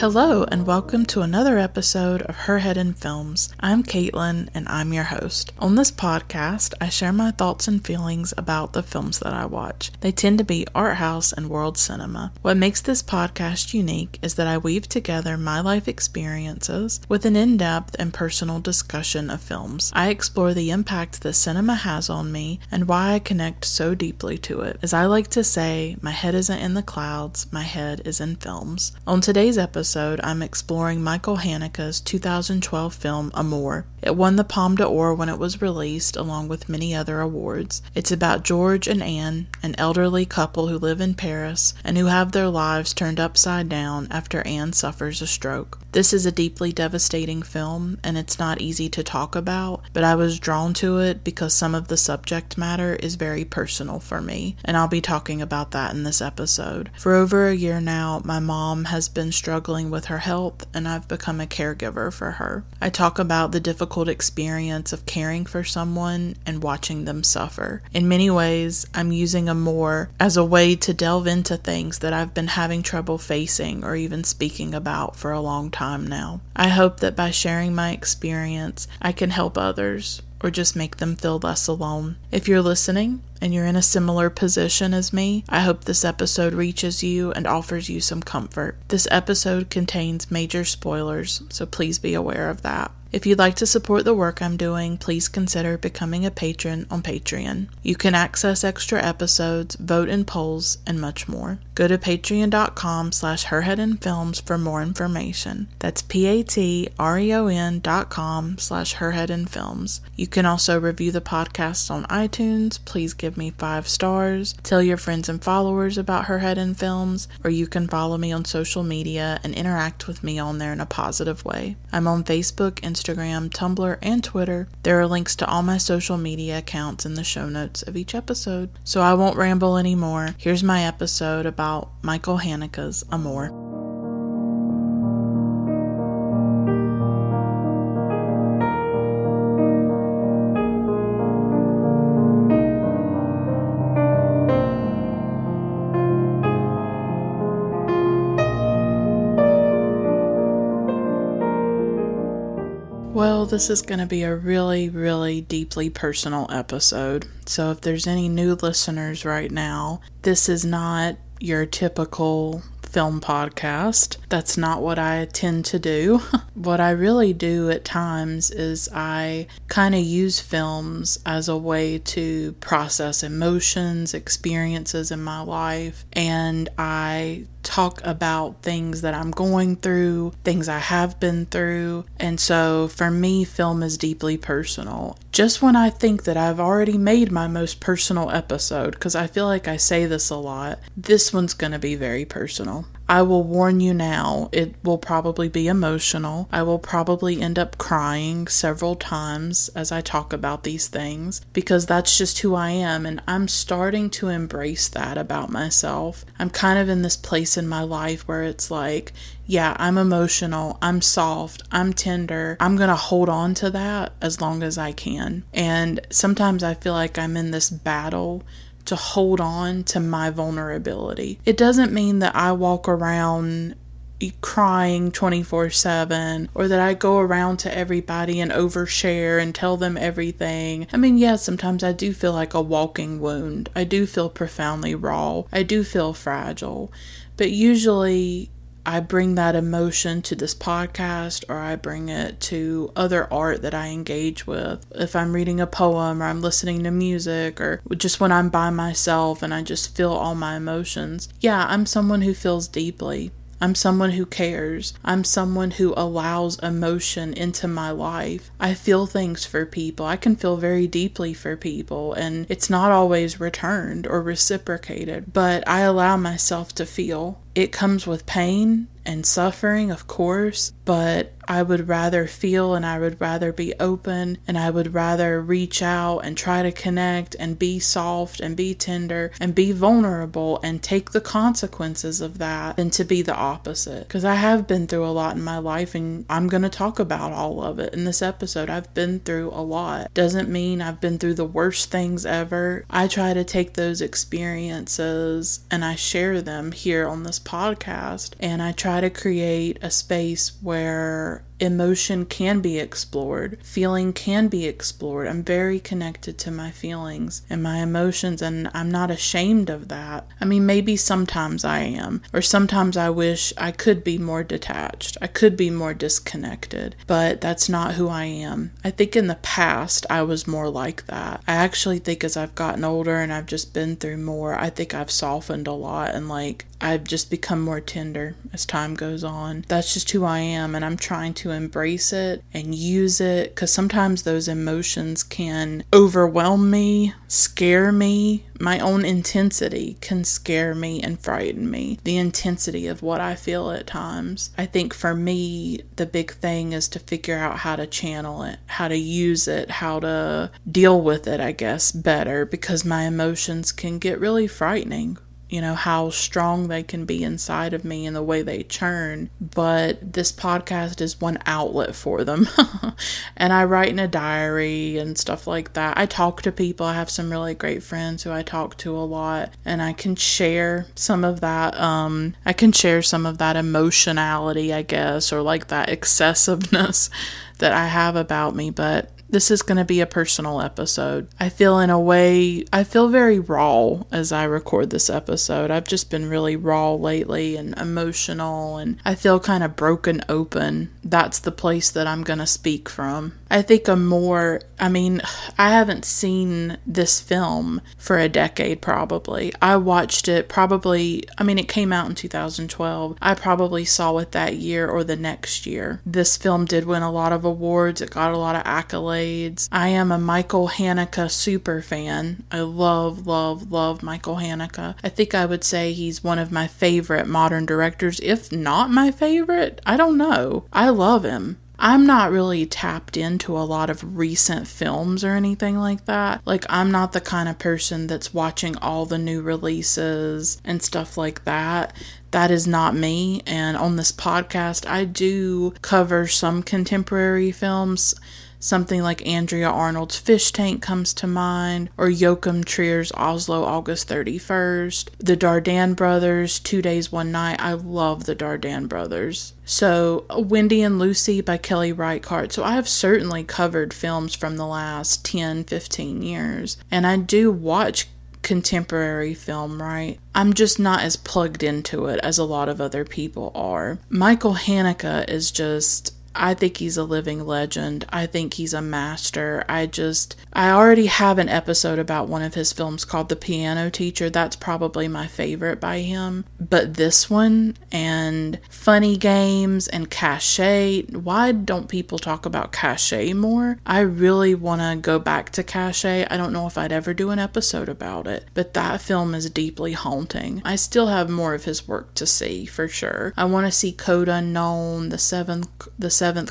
Hello and welcome to another episode of Her Head in Films. I'm Caitlin and I'm your host. On this podcast, I share my thoughts and feelings about the films that I watch. They tend to be art house and world cinema. What makes this podcast unique is that I weave together my life experiences with an in-depth and personal discussion of films. I explore the impact that cinema has on me and why I connect so deeply to it. As I like to say, my head isn't in the clouds, my head is in films. On today's episode, I'm exploring Michael Haneke's 2012 film, Amour. It won the Palme d'Or when it was released, along with many other awards. It's about George and Anne, an elderly couple who live in Paris and who have their lives turned upside down after Anne suffers a stroke. This is a deeply devastating film, and it's not easy to talk about, but I was drawn to it because some of the subject matter is very personal for me, and I'll be talking about that in this episode. For over a year now, my mom has been struggling with her health, and I've become a caregiver for her. I talk about the difficult experience of caring for someone and watching them suffer. In many ways, I'm using Amour as a way to delve into things that I've been having trouble facing or even speaking about for a long time now. I hope that by sharing my experience, I can help others or just make them feel less alone. If you're listening and you're in a similar position as me, I hope this episode reaches you and offers you some comfort. This episode contains major spoilers, so please be aware of that. If you'd like to support the work I'm doing, please consider becoming a patron on Patreon. You can access extra episodes, vote in polls, and much more. Go to patreon.com/herheadinfilms for more information. That's patreon.com/herheadinfilms. You can also review the podcast on iTunes. Please give me 5 stars. Tell your friends and followers about Her Head in Films, or you can follow me on social media and interact with me on there in a positive way. I'm on Facebook, Instagram, Tumblr, and Twitter. There are links to all my social media accounts in the show notes of each episode. So I won't ramble anymore. Here's my episode about Michael Haneke's Amour. Well, this is going to be a really, really deeply personal episode. So if there's any new listeners right now, this is not your typical film podcast. That's not what I tend to do. What I really do at times is I kind of use films as a way to process emotions, experiences in my life, and I talk about things that I'm going through, things I have been through, and so for me, film is deeply personal. Just when I think that I've already made my most personal episode, because I feel like I say this a lot, this one's going to be very personal. I will warn you now, it will probably be emotional. I will probably end up crying several times as I talk about these things because that's just who I am, and I'm starting to embrace that about myself. I'm kind of in this place in my life where it's like, yeah, I'm emotional, I'm soft, I'm tender, I'm gonna hold on to that as long as I can. And sometimes I feel like I'm in this battle to hold on to my vulnerability. It doesn't mean that I walk around crying 24/7 or that I go around to everybody and overshare and tell them everything. I mean, yeah, sometimes I do feel like a walking wound. I do feel profoundly raw. I do feel fragile. But usually I bring that emotion to this podcast, or I bring it to other art that I engage with. If I'm reading a poem or I'm listening to music or just when I'm by myself and I just feel all my emotions. Yeah, I'm someone who feels deeply. I'm someone who cares. I'm someone who allows emotion into my life. I feel things for people. I can feel very deeply for people, and it's not always returned or reciprocated, but I allow myself to feel. It comes with pain and suffering, of course, but I would rather feel and I would rather be open and I would rather reach out and try to connect and be soft and be tender and be vulnerable and take the consequences of that than to be the opposite. Because I have been through a lot in my life, and I'm going to talk about all of it in this episode. I've been through a lot. Doesn't mean I've been through the worst things ever. I try to take those experiences and I share them here on this podcast, and I try to create a space where emotion can be explored, feeling can be explored. I'm very connected to my feelings and my emotions, and I'm not ashamed of that. I mean, maybe sometimes I am, or sometimes I wish I could be more detached. I could be more disconnected, but that's not who I am. I think in the past I was more like that. I actually think as I've gotten older and I've just been through more, I think I've softened a lot, and like I've just become more tender as time goes on. That's just who I am, and I'm trying to embrace it and use it, because sometimes those emotions can overwhelm me, scare me. My own intensity can scare me and frighten me, the intensity of what I feel at times. I think for me, the big thing is to figure out how to channel it, how to use it, how to deal with it, I guess, better, because my emotions can get really frightening. You know, how strong they can be inside of me and the way they churn. But this podcast is one outlet for them. And I write in a diary and stuff like that. I talk to people. I have some really great friends who I talk to a lot, and I can share some of that. I can share some of that emotionality, I guess, or like that excessiveness that I have about me. But this is going to be a personal episode. I feel in a way, I feel very raw as I record this episode. I've just been really raw lately and emotional, and I feel kind of broken open. That's the place that I'm going to speak from. I think I haven't seen this film for a decade probably. I watched it it came out in 2012. I probably saw it that year or the next year. This film did win a lot of awards. It got a lot of accolades. I am a Michael Haneke super fan. I love, love, love Michael Haneke. I think I would say he's one of my favorite modern directors, if not my favorite. I don't know. I love him. I'm not really tapped into a lot of recent films or anything like that. Like, I'm not the kind of person that's watching all the new releases and stuff like that. That is not me. And on this podcast, I do cover some contemporary films. Something like Andrea Arnold's Fish Tank comes to mind, or Joachim Trier's Oslo, August 31st. The Dardenne Brothers, 2 Days, One Night. I love the Dardenne Brothers. So, Wendy and Lucy by Kelly Reichardt. So I have certainly covered films from the last 10, 15 years. And I do watch contemporary film, right? I'm just not as plugged into it as a lot of other people are. Michael Haneke is just... I think he's a living legend. I think he's a master. I already have an episode about one of his films called The Piano Teacher. That's probably my favorite by him. But this one and Funny Games and Caché. Why don't people talk about Caché more? I really want to go back to Caché. I don't know if I'd ever do an episode about it, but that film is deeply haunting. I still have more of his work to see, for sure. I want to see Code Unknown, The Seventh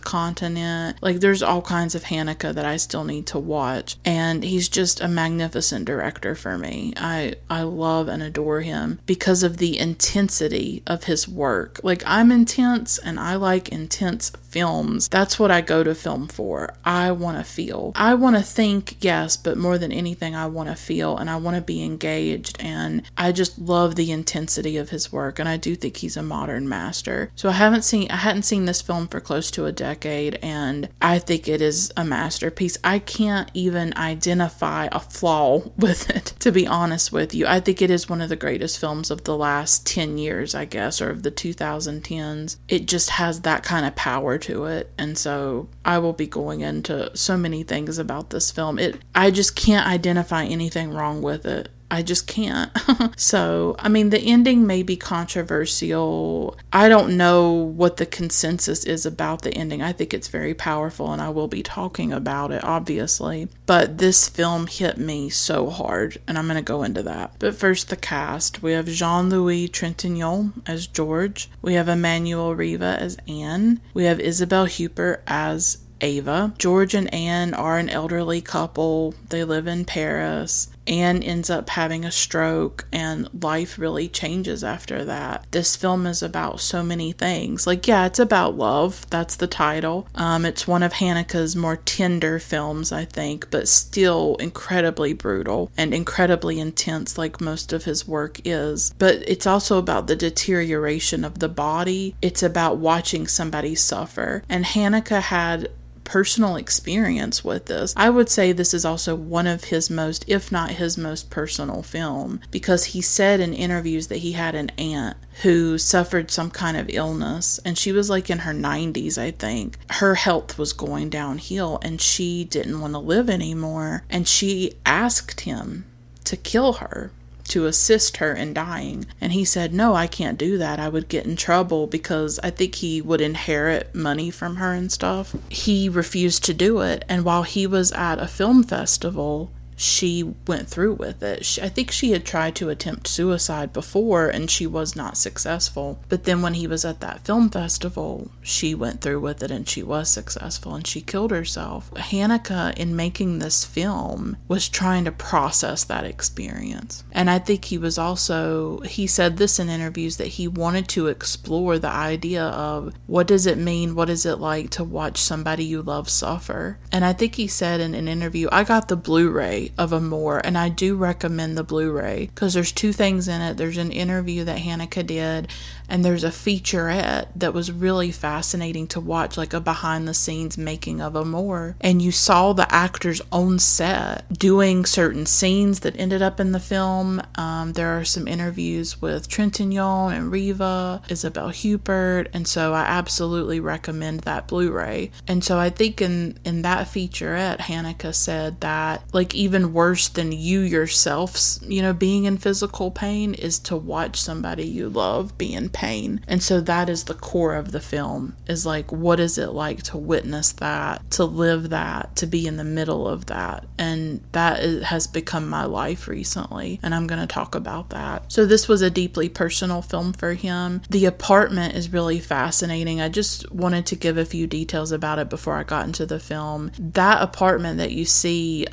Continent. Like, there's all kinds of Haneke that I still need to watch, and he's just a magnificent director for me. I love and adore him because of the intensity of his work. Like, I'm intense, and I like intense films. That's what I go to film for. I want to feel. I want to think, yes, but more than anything, I want to feel, and I want to be engaged, and I just love the intensity of his work, and I do think he's a modern master. So I hadn't seen this film for close to a decade, and I think it is a masterpiece. I can't even identify a flaw with it, to be honest with you. I think it is one of the greatest films of the last 10 years, I guess, or of the 2010s. It just has that kind of power to it, and so I will be going into so many things about this film. I just can't identify anything wrong with it. I just can't. So, I mean, the ending may be controversial. I don't know what the consensus is about the ending. I think it's very powerful, and I will be talking about it, obviously. But this film hit me so hard, and I'm going to go into that. But first, the cast. We have Jean-Louis Trintignant as George. We have Emmanuel Riva as Anne. We have Isabelle Huppert as Ava. George and Anne are an elderly couple. They live in Paris. Anne ends up having a stroke, and life really changes after that. This film is about so many things. Like, yeah, it's about love. That's the title. It's one of Haneke's more tender films, I think, but still incredibly brutal and incredibly intense, like most of his work is. But it's also about the deterioration of the body. It's about watching somebody suffer. And Haneke had personal experience with this. I would say this is also one of his most, if not his most personal film, because he said in interviews that he had an aunt who suffered some kind of illness, and she was like in her 90s, I think. Her health was going downhill and she didn't want to live anymore, and she asked him to kill her, to assist her in dying. And he said, no, I can't do that. I would get in trouble, because I think he would inherit money from her and stuff. He refused to do it. And while he was at a film festival, she went through with it. I think she had tried to attempt suicide before and she was not successful. But then when he was at that film festival, she went through with it and she was successful and she killed herself. Haneke, in making this film, was trying to process that experience. And I think he was also, he said this in interviews, that he wanted to explore the idea of what does it mean? What is it like to watch somebody you love suffer? And I think he said in an interview, I got the Blu-ray of Amour, and I do recommend the Blu-ray because there's two things in it. There's an interview that Haneke did, and there's a featurette that was really fascinating to watch, like a behind-the-scenes making of Amour. And you saw the actors on set doing certain scenes that ended up in the film. There are some interviews with Trintignant and Riva, Isabelle Huppert, and so I absolutely recommend that Blu-ray. And so I think in that featurette, Haneke said that, like, even worse than you yourself, you know, being in physical pain is to watch somebody you love be in pain. And so that is the core of the film, is like, what is it like to witness that, to live that, to be in the middle of that? And that has become my life recently, and I'm going to talk about that. So this was a deeply personal film for him. The apartment is really fascinating. I just wanted to give a few details about it before I got into the film. That apartment that you see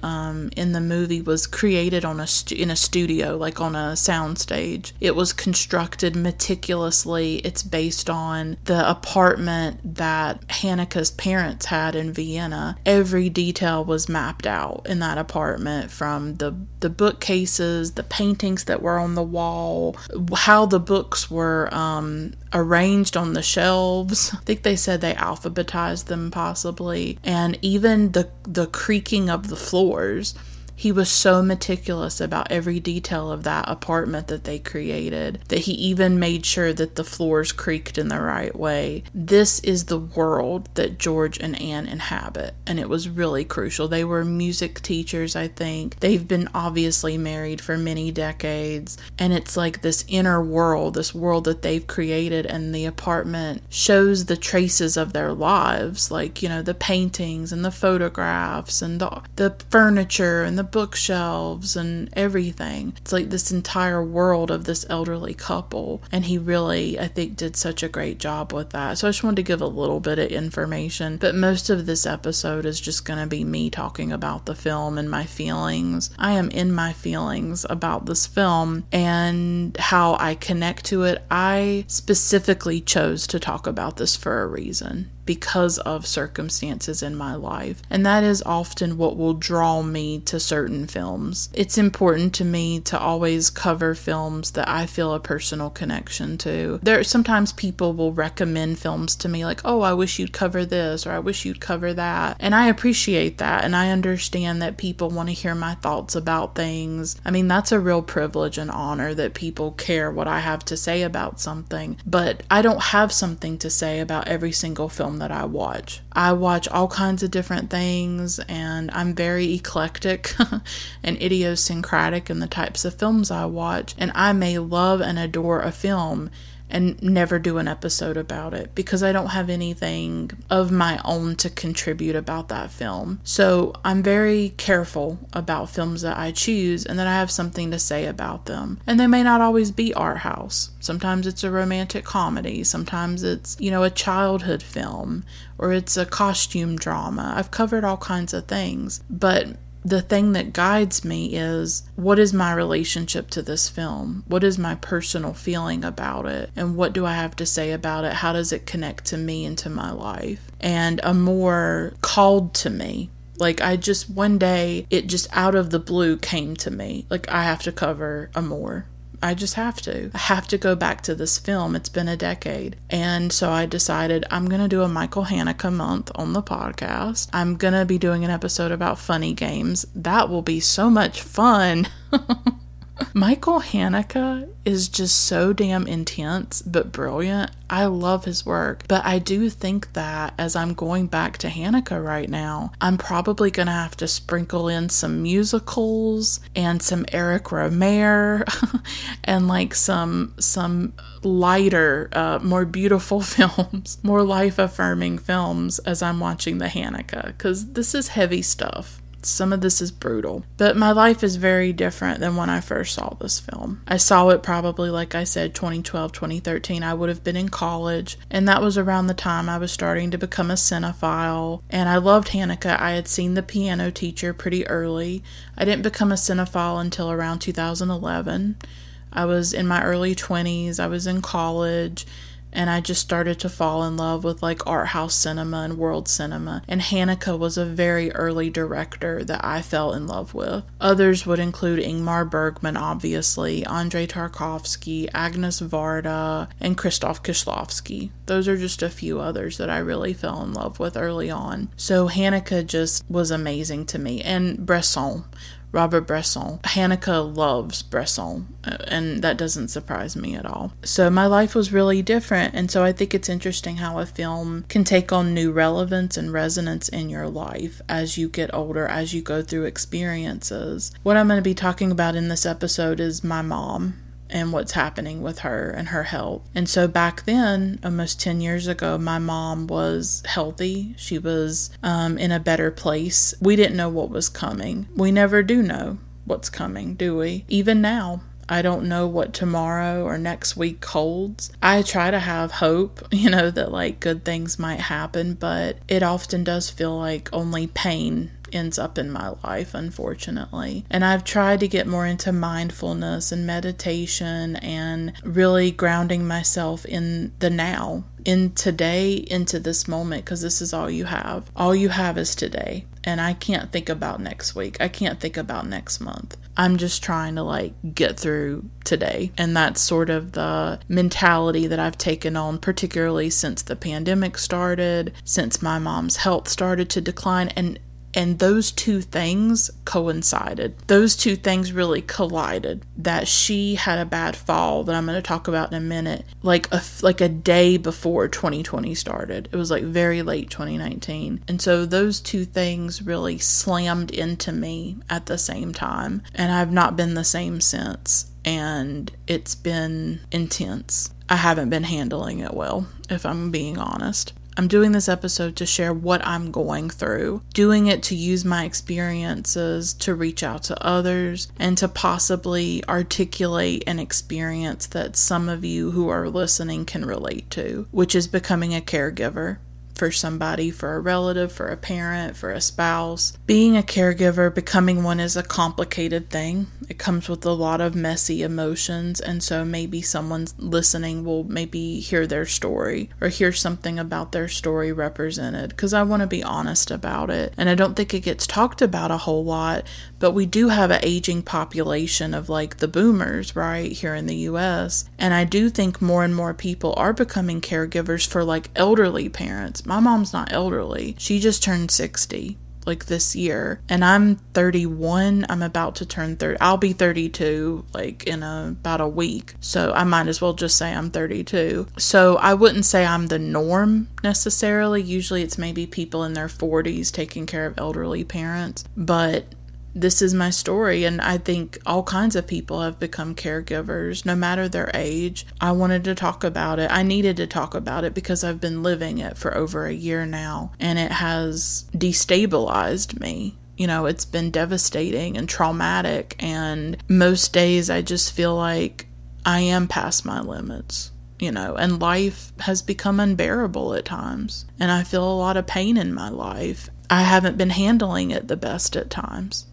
in the movie was created on in a studio, like on a soundstage. It was constructed meticulously. It's based on the apartment that Haneke's parents had in Vienna. Every detail was mapped out in that apartment, from the bookcases, the paintings that were on the wall, how the books were arranged on the shelves. I think they said they alphabetized them possibly, and even the creaking of the floors. He was so meticulous about every detail of that apartment that they created, that he even made sure that the floors creaked in the right way. This is the world that George and Anne inhabit, and it was really crucial. They were music teachers, I think. They've been obviously married for many decades, and it's like this inner world, this world that they've created, and the apartment shows the traces of their lives, like, you know, the paintings and the photographs and the furniture and the bookshelves and everything. It's like this entire world of this elderly couple, and he really, I think, did such a great job with that. So I just wanted to give a little bit of information, but most of this episode is just going to be me talking about the film and my feelings. I am in my feelings about this film and how I connect to it. I specifically chose to talk about this for a reason, because of circumstances in my life. And that is often what will draw me to certain films. It's important to me to always cover films that I feel a personal connection to. Sometimes people will recommend films to me like, oh, I wish you'd cover this, or I wish you'd cover that. And I appreciate that. And I understand that people want to hear my thoughts about things. I mean, that's a real privilege and honor that people care what I have to say about something. But I don't have something to say about every single film that I watch. I watch all kinds of different things, and I'm very eclectic and idiosyncratic in the types of films I watch, and I may love and adore a film and never do an episode about it because I don't have anything of my own to contribute about that film. So I'm very careful about films that I choose and that I have something to say about them. And they may not always be art house. Sometimes it's a romantic comedy. Sometimes it's, you know, a childhood film, or it's a costume drama. I've covered all kinds of things, but the thing that guides me is, what is my relationship to this film? What is my personal feeling about it? And what do I have to say about it? How does it connect to me and to my life? And Amour called to me. Like, I just, one day, it just out of the blue came to me. Like, I have to cover Amour. I just have to. I have to go back to this film. It's been a decade. And so I decided I'm going to do a Michael Haneke month on the podcast. I'm going to be doing an episode about Funny Games. That will be so much fun. Michael Haneke is just so damn intense, but brilliant. I love his work, but I do think that as I'm going back to Haneke right now, I'm probably going to have to sprinkle in some musicals and some Eric Rohmer and like some lighter, more beautiful films, more life-affirming films as I'm watching the Haneke, because this is heavy stuff. Some of this is brutal, but my life is very different than when I first saw this film. I saw it probably, like I said, 2012, 2013. I would have been in college, and that was around the time I was starting to become a cinephile, and I loved Haneke. I had seen The Piano Teacher pretty early. I didn't become a cinephile until around 2011. I was in my early 20s. I was in college. And I just started to fall in love with like art house cinema and world cinema. And Haneke was a very early director that I fell in love with. Others would include Ingmar Bergman, obviously, Andrei Tarkovsky, Agnes Varda, and Krzysztof Kieślowski. Those are just a few others that I really fell in love with early on. So Haneke just was amazing to me. And Bresson. Robert Bresson. Haneke loves Bresson, and that doesn't surprise me at all. So my life was really different, and so I think it's interesting how a film can take on new relevance and resonance in your life as you get older, as you go through experiences. What I'm going to be talking about in this episode is my mom and what's happening with her and her health. And so back then, almost 10 years ago, my mom was healthy. She was in a better place. We didn't know what was coming. We never do know what's coming, do we? Even now, I don't know what tomorrow or next week holds. I try to have hope, you know, that like good things might happen, but it often does feel like only pain ends up in my life, unfortunately. And I've tried to get more into mindfulness and meditation and really grounding myself in the now, in today, into this moment, because this is all you have. All you have is today. And I can't think about next week. I can't think about next month. I'm just trying to like get through today. And that's sort of the mentality that I've taken on, particularly since the pandemic started, since my mom's health started to decline. And those two things coincided. Those two things really collided. That she had a bad fall that I'm going to talk about in a minute, like a day before 2020 started. It was like very late 2019. And so those two things really slammed into me at the same time. And I've not been the same since. And it's been intense. I haven't been handling it well, if I'm being honest. I'm doing this episode to share what I'm going through, doing it to use my experiences to reach out to others and to possibly articulate an experience that some of you who are listening can relate to, which is becoming a caregiver for somebody, for a relative, for a parent, for a spouse. Being a caregiver, becoming one is a complicated thing. It comes with a lot of messy emotions, and so maybe someone listening will maybe hear their story or hear something about their story represented, because I want to be honest about it. And I don't think it gets talked about a whole lot, but we do have an aging population of like the boomers, right, here in the US. And I do think more and more people are becoming caregivers for like elderly parents. My mom's not elderly. She just turned 60. Like this year, and I'm 31. I'm about to turn 30. I'll be 32 like in about a week. So I might as well just say I'm 32. So I wouldn't say I'm the norm necessarily. Usually it's maybe people in their 40s taking care of elderly parents, but this is my story, and I think all kinds of people have become caregivers, no matter their age. I wanted to talk about it. I needed to talk about it because I've been living it for over a year now, and it has destabilized me. You know, it's been devastating and traumatic, and most days I just feel like I am past my limits. You know, and life has become unbearable at times, and I feel a lot of pain in my life. I haven't been handling it the best at times.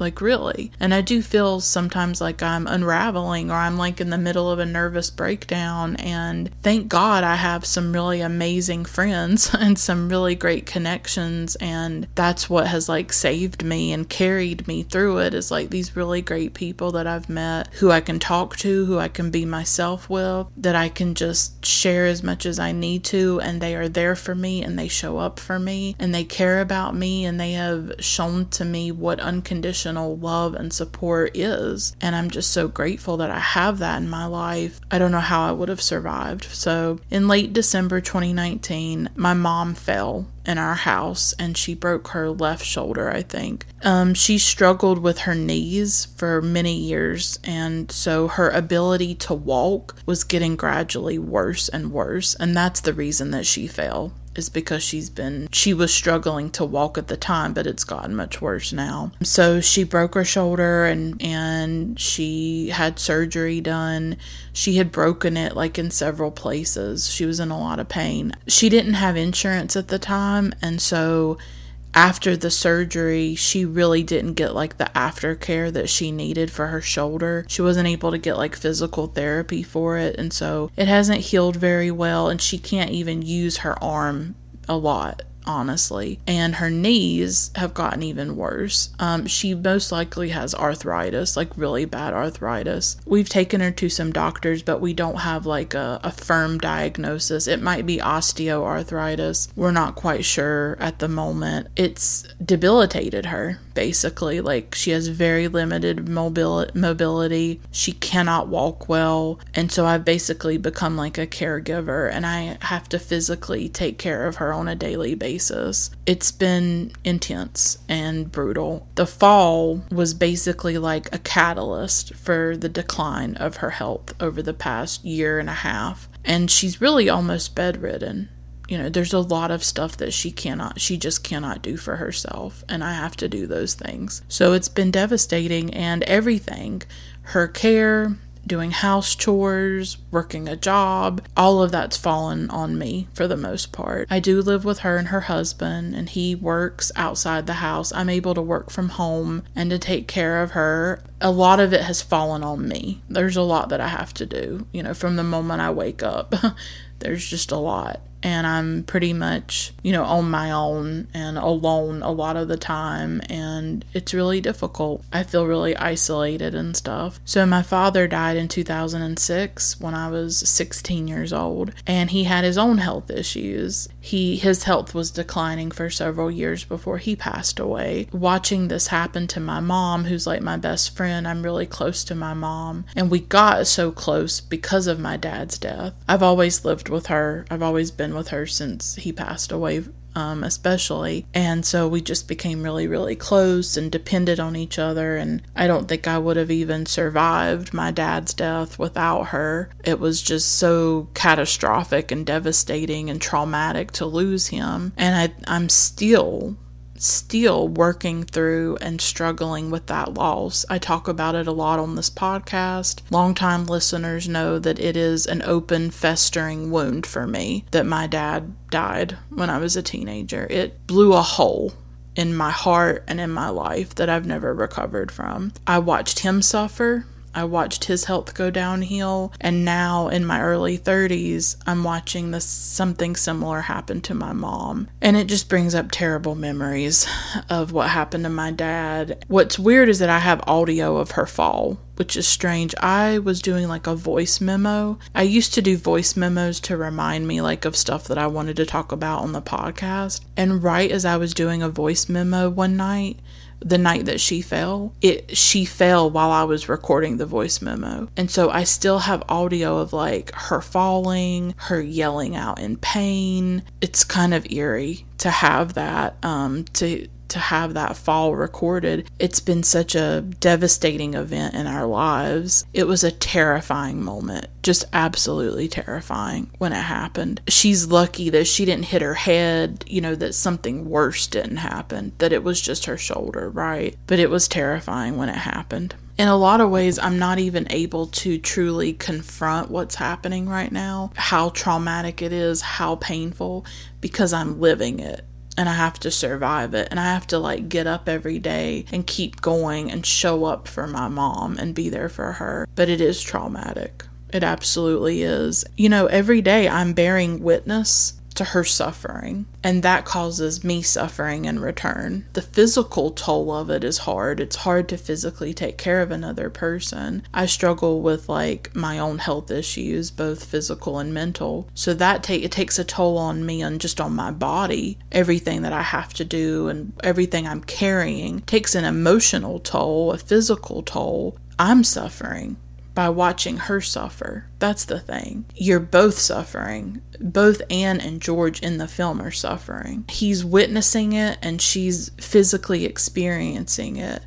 Like, really. And I do feel sometimes like I'm unraveling, or I'm like in the middle of a nervous breakdown. And thank God I have some really amazing friends and some really great connections. And that's what has like saved me and carried me through it, is like these really great people that I've met, who I can talk to, who I can be myself with, that I can just share as much as I need to. And they are there for me, and they show up for me, and they care about me, and they have shown to me what unconditional love and support is. And I'm just so grateful that I have that in my life. I don't know how I would have survived. So in late December 2019, my mom fell in our house, and she broke her left shoulder, I think. She struggled with her knees for many years, and so her ability to walk was getting gradually worse and worse, and that's the reason that she fell. Is because she was struggling to walk at the time, but it's gotten much worse now. So she broke her shoulder, and she had surgery done. She had broken it like in several places. She was in a lot of pain. She didn't have insurance at the time, and so after the surgery, she really didn't get like the aftercare that she needed for her shoulder. She wasn't able to get like physical therapy for it, and so it hasn't healed very well, and she can't even use her arm a lot, honestly. And her knees have gotten even worse. She most likely has arthritis, like really bad arthritis. We've taken her to some doctors, but we don't have like a firm diagnosis. It might be osteoarthritis. We're not quite sure at the moment. It's debilitated her, basically. Like, she has very limited mobility. She cannot walk well. And so I've basically become like a caregiver, and I have to physically take care of her on a daily basis. It's been intense and brutal. The fall was basically like a catalyst for the decline of her health over the past year and a half. And she's really almost bedridden. You know, there's a lot of stuff that she just cannot do for herself, and I have to do those things. So it's been devastating, and everything, her care, doing house chores, working a job, all of that's fallen on me for the most part. I do live with her and her husband, and he works outside the house. I'm able to work from home and to take care of her. A lot of it has fallen on me. There's a lot that I have to do, you know, from the moment I wake up. There's just a lot. And I'm pretty much, you know, on my own and alone a lot of the time. And it's really difficult. I feel really isolated and stuff. So my father died in 2006 when I was 16 years old. And he had his own health issues. His health was declining for several years before he passed away. Watching this happen to my mom, who's like my best friend, I'm really close to my mom. And we got so close because of my dad's death. I've always lived with her. I've always been with her since he passed away, especially. And so we just became really, really close and depended on each other. And I don't think I would have even survived my dad's death without her. It was just so catastrophic and devastating and traumatic to lose him. And I'm still working through and struggling with that loss. I talk about it a lot on this podcast. Longtime listeners know that it is an open, festering wound for me that my dad died when I was a teenager. It blew a hole in my heart and in my life that I've never recovered from. I watched him suffer. I watched his health go downhill, and now in my early 30s, I'm watching something similar happen to my mom. And it just brings up terrible memories of what happened to my dad. What's weird is that I have audio of her fall, which is strange. I was doing like a voice memo. I used to do voice memos to remind me like of stuff that I wanted to talk about on the podcast. And right as I was doing a voice memo one night, the night that she fell, she fell while I was recording the voice memo. And so I still have audio of like her falling, her yelling out in pain. It's kind of eerie to have that, to have that fall recorded. It's been such a devastating event in our lives. It was a terrifying moment, just absolutely terrifying when it happened. She's lucky that she didn't hit her head, you know, that something worse didn't happen, that it was just her shoulder, right? But it was terrifying when it happened. In a lot of ways, I'm not even able to truly confront what's happening right now, how traumatic it is, how painful, because I'm living it. and I have to survive it, and I have to, like, get up every day and keep going and show up for my mom and be there for her. But it is traumatic. It absolutely is. You know, every day I'm bearing witness to her suffering, and that causes me suffering in return. The physical toll of it is hard. It's hard to physically take care of another person. I struggle with, like, my own health issues, both physical and mental. So that it takes a toll on me and just on my body. Everything that I have to do and everything I'm carrying takes an emotional toll, a physical toll. I'm suffering by watching her suffer. That's the thing. You're both suffering. Both Anne and George in the film are suffering. He's witnessing it and she's physically experiencing it,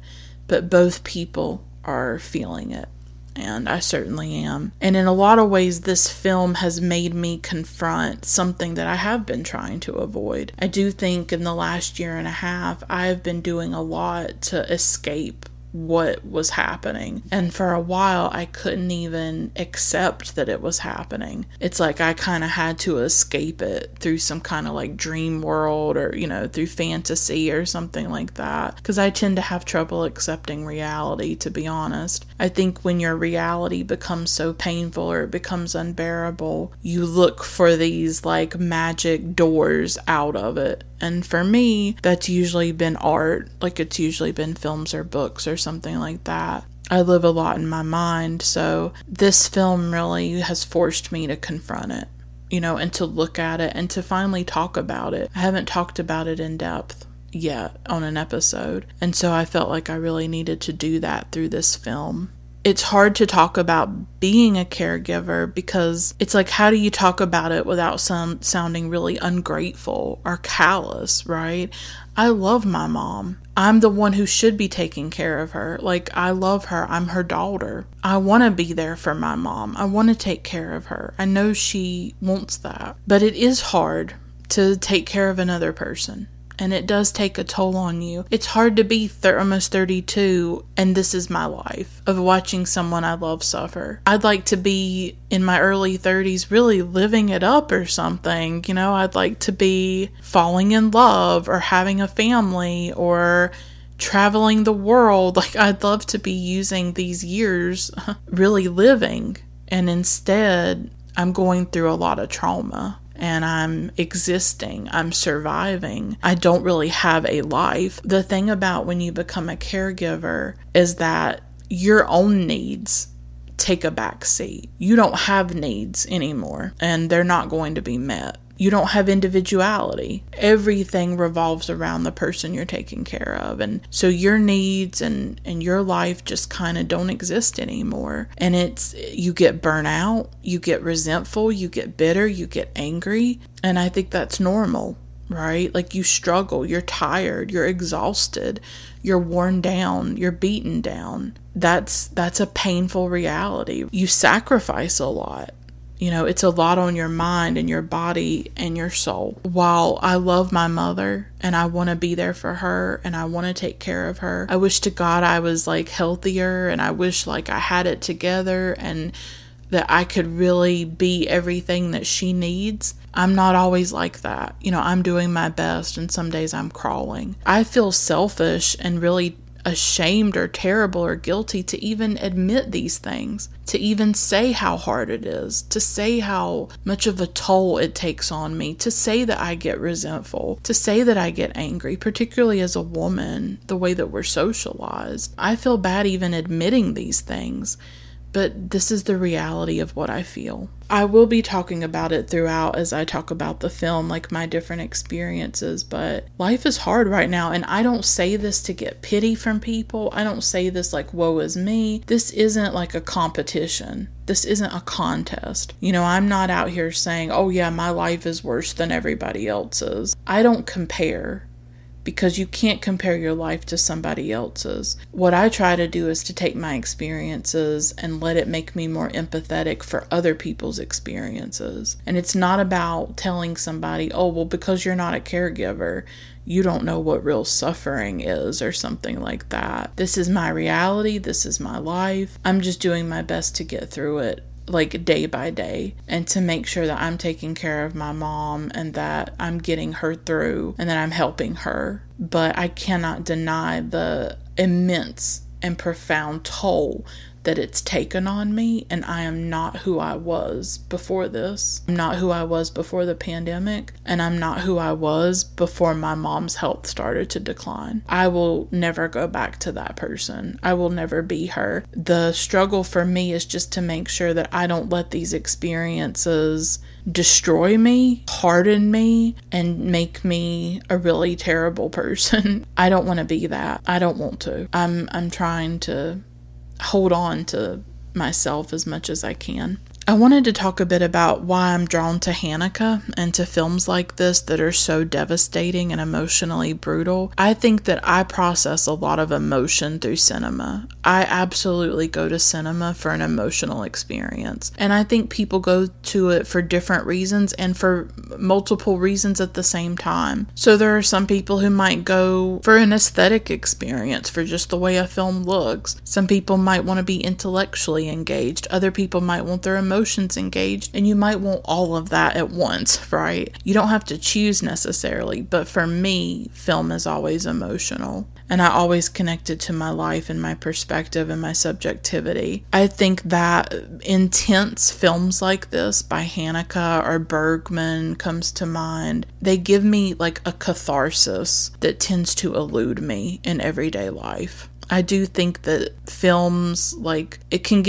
but both people are feeling it. And I certainly am. And in a lot of ways, this film has made me confront something that I have been trying to avoid. I do think in the last year and a half, I've been doing a lot to escape what was happening. And for a while, I couldn't even accept that it was happening. It's like I kind of had to escape it through some kind of, like, dream world or, you know, through fantasy or something like that. Because I tend to have trouble accepting reality, to be honest. I think when your reality becomes so painful or it becomes unbearable, you look for these, like, magic doors out of it. And for me, that's usually been art. Like, it's usually been films or books or something like that. I live a lot in my mind, so this film really has forced me to confront it, you know, and to look at it and to finally talk about it. I haven't talked about it in depth yet on an episode, and so I felt like I really needed to do that through this film. It's hard to talk about being a caregiver because it's like, how do you talk about it without sounding really ungrateful or callous, right? I love my mom. I'm the one who should be taking care of her. Like, I love her. I'm her daughter. I want to be there for my mom. I want to take care of her. I know she wants that. But it is hard to take care of another person. And it does take a toll on you. It's hard to be almost 32 and this is my life of watching someone I love suffer. I'd like to be in my early 30s really living it up or something. You know, I'd like to be falling in love or having a family or traveling the world. Like, I'd love to be using these years really living. And instead, I'm going through a lot of trauma. And I'm existing, I'm surviving, I don't really have a life. The thing about when you become a caregiver is that your own needs take a back seat. You don't have needs anymore, and they're not going to be met. You don't have individuality. Everything revolves around the person you're taking care of. And so your needs and your life just kind of don't exist anymore. And you get burnt out, you get resentful, you get bitter, you get angry. And I think that's normal, right? Like, you struggle, you're tired, you're exhausted, you're worn down, you're beaten down. That's a painful reality. You sacrifice a lot. You know, it's a lot on your mind and your body and your soul. While I love my mother and I want to be there for her and I want to take care of her, I wish to God I was, like, healthier, and I wish, like, I had it together and that I could really be everything that she needs. I'm not always like that. You know, I'm doing my best and some days I'm crawling. I feel selfish and really ashamed or terrible or guilty to even admit these things, to even say how hard it is, to say how much of a toll it takes on me, to say that I get resentful, to say that I get angry, particularly as a woman, the way that we're socialized. I feel bad even admitting these things, but this is the reality of what I feel. I will be talking about it throughout as I talk about the film, like my different experiences, but life is hard right now. And I don't say this to get pity from people. I don't say this like, woe is me. This isn't like a competition. This isn't a contest. You know, I'm not out here saying, oh yeah, my life is worse than everybody else's. I don't compare. Because you can't compare your life to somebody else's. What I try to do is to take my experiences and let it make me more empathetic for other people's experiences. And it's not about telling somebody, oh, well, because you're not a caregiver, you don't know what real suffering is or something like that. This is my reality. This is my life. I'm just doing my best to get through it. like day by day, and to make sure that I'm taking care of my mom and that I'm getting her through and that I'm helping her. But I cannot deny the immense and profound toll that it's taken on me, and I am not who I was before this. I'm not who I was before the pandemic, and I'm not who I was before my mom's health started to decline. I will never go back to that person. I will never be her. The struggle for me is just to make sure that I don't let these experiences destroy me, harden me, and make me a really terrible person. I don't want to be that. I don't want to. I'm trying to hold on to myself as much as I can. I wanted to talk a bit about why I'm drawn to Haneke and to films like this that are so devastating and emotionally brutal. I think that I process a lot of emotion through cinema. I absolutely go to cinema for an emotional experience. And I think people go to it for different reasons and for multiple reasons at the same time. So there are some people who might go for an aesthetic experience, for just the way a film looks. Some people might want to be intellectually engaged. Other people might want their emotions engaged, and you might want all of that at once, right? You don't have to choose necessarily, but for me, film is always emotional, and I always connect it to my life and my perspective and my subjectivity. I think that intense films like this by Haneke or Bergman comes to mind. They give me like a catharsis that tends to elude me in everyday life. I do think that films, like, they can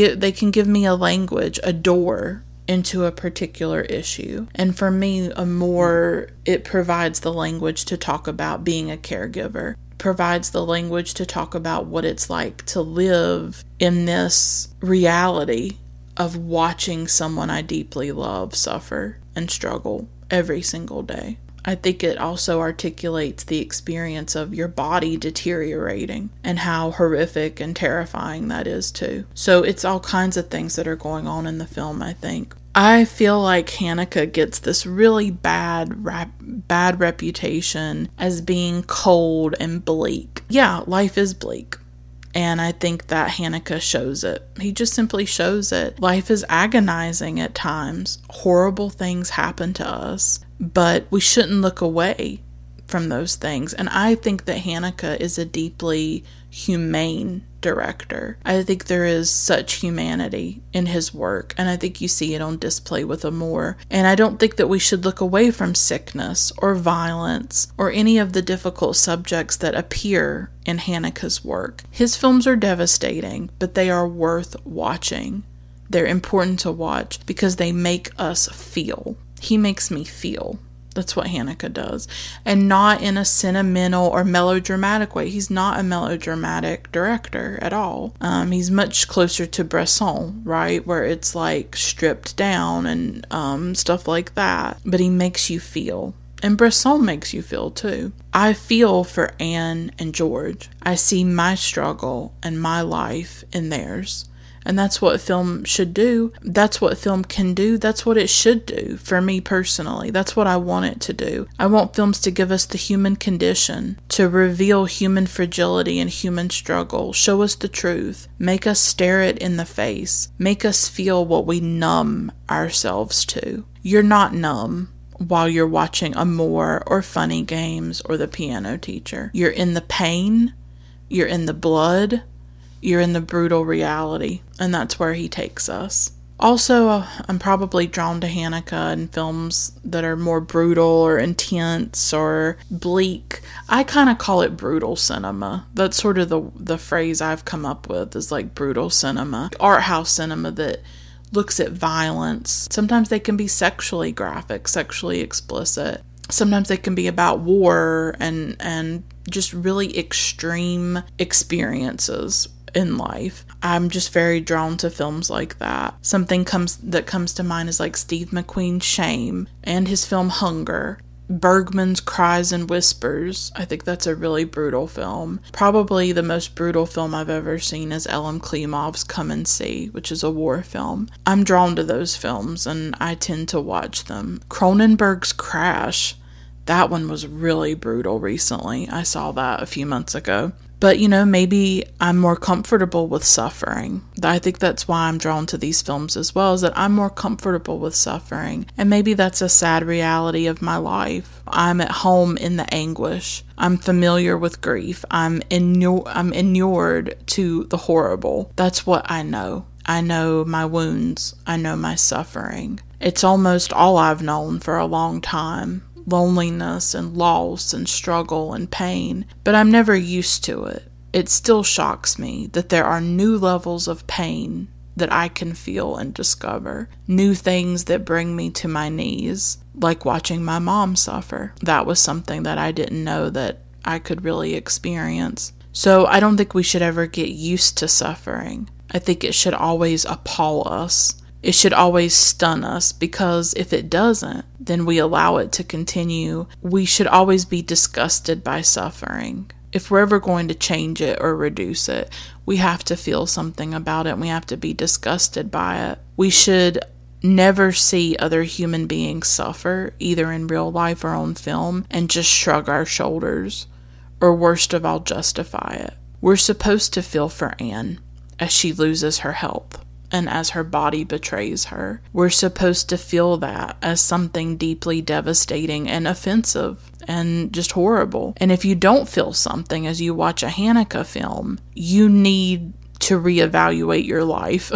give me a language, a door into a particular issue. And for me, Amour, it provides the language to talk about being a caregiver, provides the language to talk about what it's like to live in this reality of watching someone I deeply love suffer and struggle every single day. I think it also articulates the experience of your body deteriorating and how horrific and terrifying that is too. So it's all kinds of things that are going on in the film, I think. I feel like Haneke gets this really bad reputation as being cold and bleak. Yeah, life is bleak. And I think that Haneke shows it. He just simply shows it. Life is agonizing at times. Horrible things happen to us, but we shouldn't look away from those things. And I think that Haneke is a deeply humane director. I think there is such humanity in his work, and I think you see it on display with Amour. And I don't think that we should look away from sickness or violence or any of the difficult subjects that appear in Haneke's work. His films are devastating, but they are worth watching. They're important to watch because they make us feel. He makes me feel. That's what Haneke does. And not in a sentimental or melodramatic way. He's not a melodramatic director at all. He's much closer to Bresson, right? Where it's like stripped down and stuff like that. But he makes you feel. And Bresson makes you feel too. I feel for Anne and George. I see my struggle and my life in theirs. And that's what film should do. That's what film can do. That's what it should do for me personally. That's what I want it to do. I want films to give us the human condition, to reveal human fragility and human struggle, show us the truth, make us stare it in the face, make us feel what we numb ourselves to. You're not numb while you're watching Amour or Funny Games or The Piano Teacher. You're in the pain. You're in the blood. You're in the brutal reality, and that's where he takes us. Also, I'm probably drawn to Haneke and films that are more brutal or intense or bleak. I kind of call it brutal cinema. That's sort of the phrase I've come up with, is like brutal cinema. Art house cinema that looks at violence. Sometimes they can be sexually graphic, sexually explicit. Sometimes they can be about war and just really extreme experiences in life. I'm just very drawn to films like that. Something that comes to mind is like Steve McQueen's Shame and his film Hunger. Bergman's Cries and Whispers. I think that's a really brutal film. Probably the most brutal film I've ever seen is Elim Klimov's Come and See, which is a war film. I'm drawn to those films and I tend to watch them. Cronenberg's Crash. That one was really brutal recently. I saw that a few months ago. But, you know, maybe I'm more comfortable with suffering. I think that's why I'm drawn to these films as well, is that I'm more comfortable with suffering. And maybe that's a sad reality of my life. I'm at home in the anguish. I'm familiar with grief. I'm inured to the horrible. That's what I know. I know my wounds. I know my suffering. It's almost all I've known for a long time. Loneliness and loss and struggle and pain, but I'm never used to it. It still shocks me that there are new levels of pain that I can feel and discover, new things that bring me to my knees, like watching my mom suffer. That was something that I didn't know that I could really experience. So I don't think we should ever get used to suffering. I think it should always appall us. It should always stun us, because if it doesn't, then we allow it to continue. We should always be disgusted by suffering. If we're ever going to change it or reduce it, we have to feel something about it, and we have to be disgusted by it. We should never see other human beings suffer, either in real life or on film, and just shrug our shoulders, or worst of all, justify it. We're supposed to feel for Anne as she loses her health. And as her body betrays her, we're supposed to feel that as something deeply devastating and offensive and just horrible. And if you don't feel something as you watch a Haneke film, you need to reevaluate your life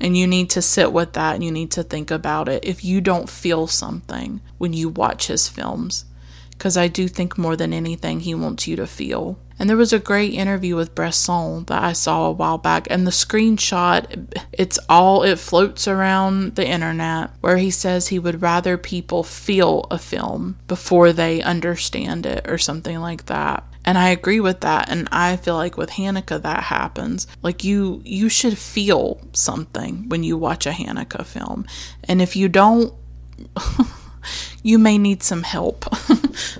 and you need to sit with that and you need to think about it. If you don't feel something when you watch his films, because I do think more than anything he wants you to feel. And there was a great interview with Bresson that I saw a while back, and the screenshot, it floats around the internet, where he says he would rather people feel a film before they understand it or something like that. And I agree with that, and I feel like with Haneke that happens. Like you should feel something when you watch a Haneke film. And if you don't, you may need some help.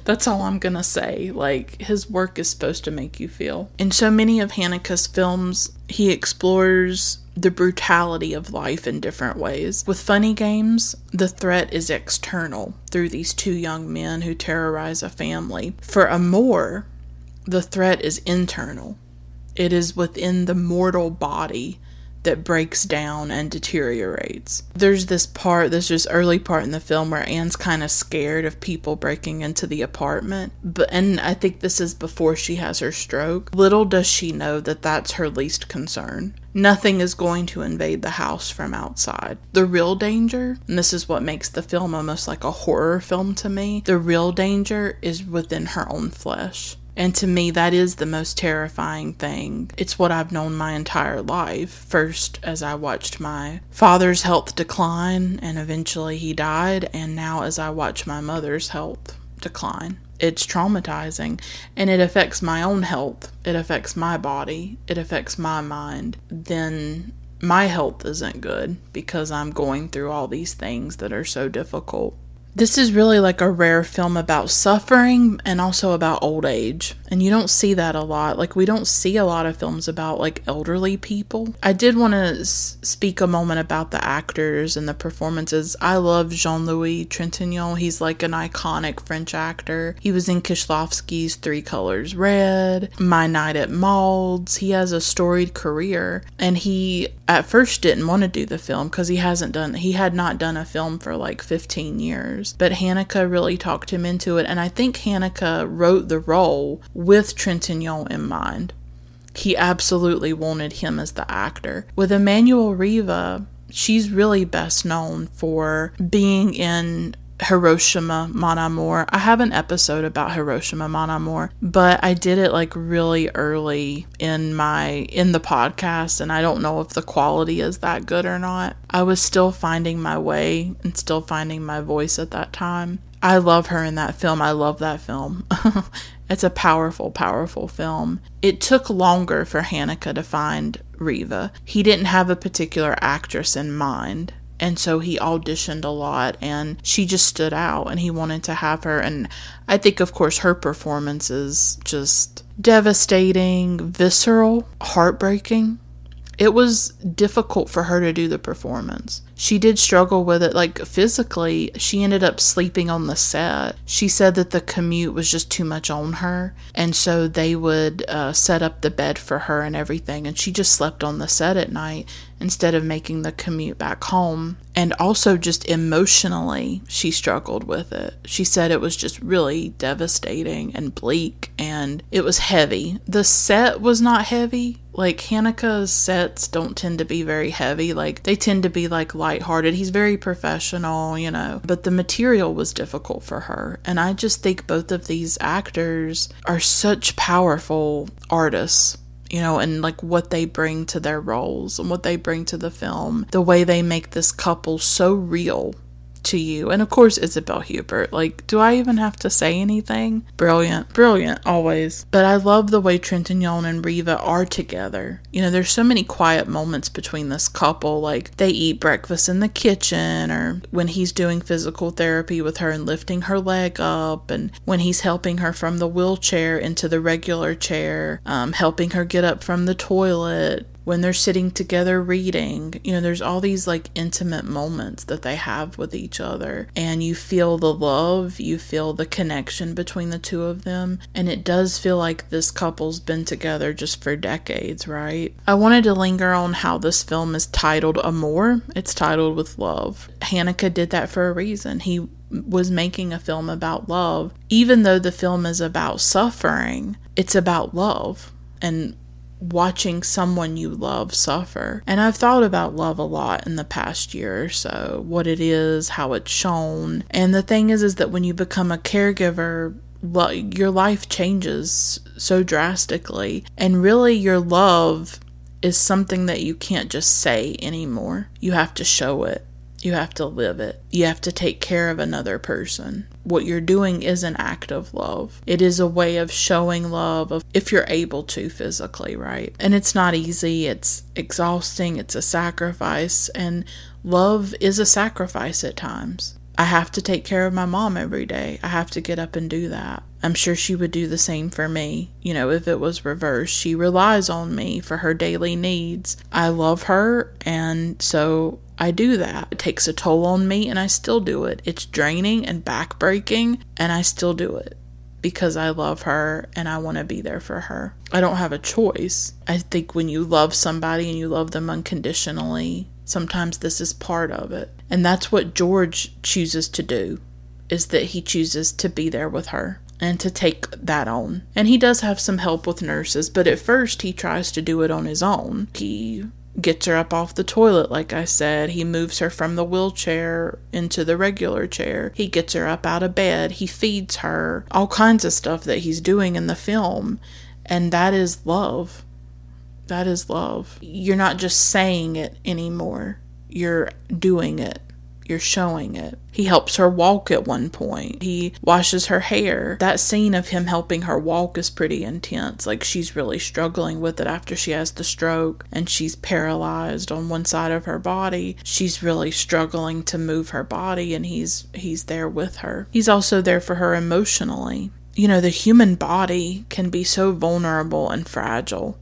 That's all I'm gonna say. Like, his work is supposed to make you feel. In so many of Haneke's films, he explores the brutality of life in different ways. With Funny Games, the threat is external through these two young men who terrorize a family. For Amour, the threat is internal. It is within the mortal body that breaks down and deteriorates. There's this early part in the film where Anne's kind of scared of people breaking into the apartment. And I think this is before she has her stroke. Little does she know that that's her least concern. Nothing is going to invade the house from outside. The real danger, and this is what makes the film almost like a horror film to me, the real danger is within her own flesh. And to me, that is the most terrifying thing. It's what I've known my entire life. First, as I watched my father's health decline, and eventually he died, and now as I watch my mother's health decline. It's traumatizing, and it affects my own health. It affects my body. It affects my mind. Then my health isn't good because I'm going through all these things that are so difficult. This is really like a rare film about suffering and also about old age. And you don't see that a lot. Like, we don't see a lot of films about, like, elderly people. I did want to speak a moment about the actors and the performances. I love Jean-Louis Trintignant. He's, like, an iconic French actor. He was in Kieślowski's 3 Colors Red, My Night at Maud's. He has a storied career. And he, at first, didn't want to do the film because he had not done a film for, like, 15 years. But Haneke really talked him into it, and I think Haneke wrote the role with Trintignant in mind. He absolutely wanted him as the actor. With Emmanuel Riva, she's really best known for being in Hiroshima mon amour. I have an episode about Hiroshima mon amour, but I did it like really early in the podcast, and I don't know if the quality is that good or not. I was still finding my way and still finding my voice at that time. I love her in that film. I love that film. It's a powerful, powerful film. It took longer for Haneke to find Riva. He didn't have a particular actress in mind. And so he auditioned a lot, and she just stood out, and he wanted to have her. And I think, of course, her performance is just devastating, visceral, heartbreaking. It was difficult for her to do the performance. she did struggle with it, like, physically. She ended up sleeping on the set. She said that the commute was just too much on her, and so they would set up the bed for her and everything, and she just slept on the set at night instead of making the commute back home. And also just emotionally, she struggled with it. She said it was just really devastating and bleak, and it was heavy. The set was not heavy. Like, Haneke's sets don't tend to be very heavy. Like, they tend to be, like, lighthearted. He's very professional, you know. But the material was difficult for her. And I just think both of these actors are such powerful artists, you know, and, like, what they bring to their roles and what they bring to the film. The way they make this couple so real to you. And, of course, Isabelle Huppert. Like, do I even have to say anything? Brilliant. Brilliant, always. But I love the way Trintignant and Riva are together. You know, there's so many quiet moments between this couple. Like, they eat breakfast in the kitchen, or when he's doing physical therapy with her and lifting her leg up, and when he's helping her from the wheelchair into the regular chair, helping her get up from the toilet, when they're sitting together reading. You know, there's all these, like, intimate moments that they have with each other, and you feel the love, you feel the connection between the two of them, and it does feel like this couple's been together just for decades, right? I wanted to linger on how this film is titled Amour. It's titled with love. Haneke did that for a reason. He was making a film about love. Even though the film is about suffering, it's about love and watching someone you love suffer. And I've thought about love a lot in the past year or so, what it is, how it's shown. And the thing is that when you become a caregiver, your life changes so drastically, and really your love is something that you can't just say anymore. You have to show it. You have to live it. You have to take care of another person. What you're doing is an act of love. It is a way of showing love, of, if you're able to physically, right? And it's not easy. It's exhausting. It's a sacrifice. And love is a sacrifice at times. I have to take care of my mom every day. I have to get up and do that. I'm sure she would do the same for me. You know, if it was reversed, she relies on me for her daily needs. I love her, and so I do that. It takes a toll on me, and I still do it. It's draining and backbreaking, and I still do it because I love her and I want to be there for her. I don't have a choice. I think when you love somebody and you love them unconditionally, sometimes this is part of it. And that's what George chooses to do, is that he chooses to be there with her and to take that on. And he does have some help with nurses, but at first he tries to do it on his own. He gets her up off the toilet, like I said. He moves her from the wheelchair into the regular chair. He gets her up out of bed. He feeds her. All kinds of stuff that he's doing in the film. And that is love. That is love. You're not just saying it anymore. You're doing it. You're showing it. He helps her walk at one point. He washes her hair. That scene of him helping her walk is pretty intense. Like, she's really struggling with it after she has the stroke and she's paralyzed on one side of her body. She's really struggling to move her body, and he's there with her. He's also there for her emotionally. You know, the human body can be so vulnerable and fragile.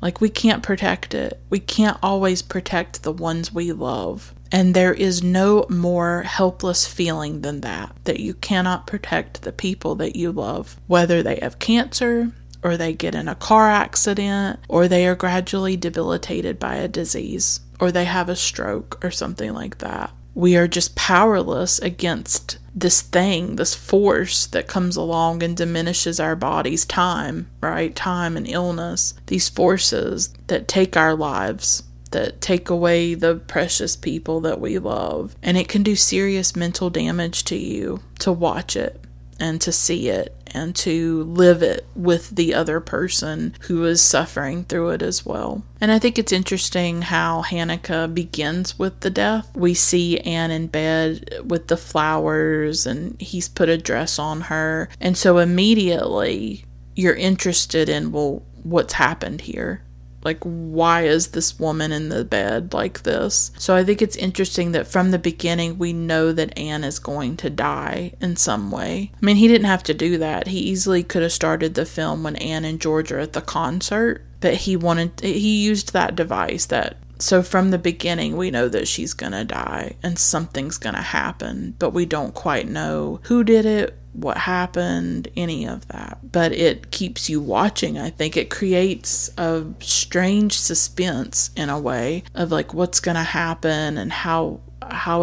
Like, we can't protect it. We can't always protect the ones we love. And there is no more helpless feeling than that you cannot protect the people that you love, whether they have cancer, or they get in a car accident, or they are gradually debilitated by a disease, or they have a stroke or something like that. We are just powerless against this thing, this force that comes along and diminishes our body's time, right? Time and illness. These forces that take our lives, that take away the precious people that we love. And it can do serious mental damage to you to watch it and to see it and to live it with the other person who is suffering through it as well. And I think it's interesting how Haneke begins with the death. We see Anne in bed with the flowers, and he's put a dress on her. And so immediately you're interested in, well, what's happened here? Like, why is this woman in the bed like this? So I think it's interesting that from the beginning, we know that Anne is going to die in some way. I mean, he didn't have to do that. He easily could have started the film when Anne and George are at the concert, but he used that device, that So from the beginning, we know that she's gonna die and something's gonna happen, but we don't quite know who did it, what happened, any of that. But it keeps you watching, I think. It creates a strange suspense in a way of like what's gonna happen and how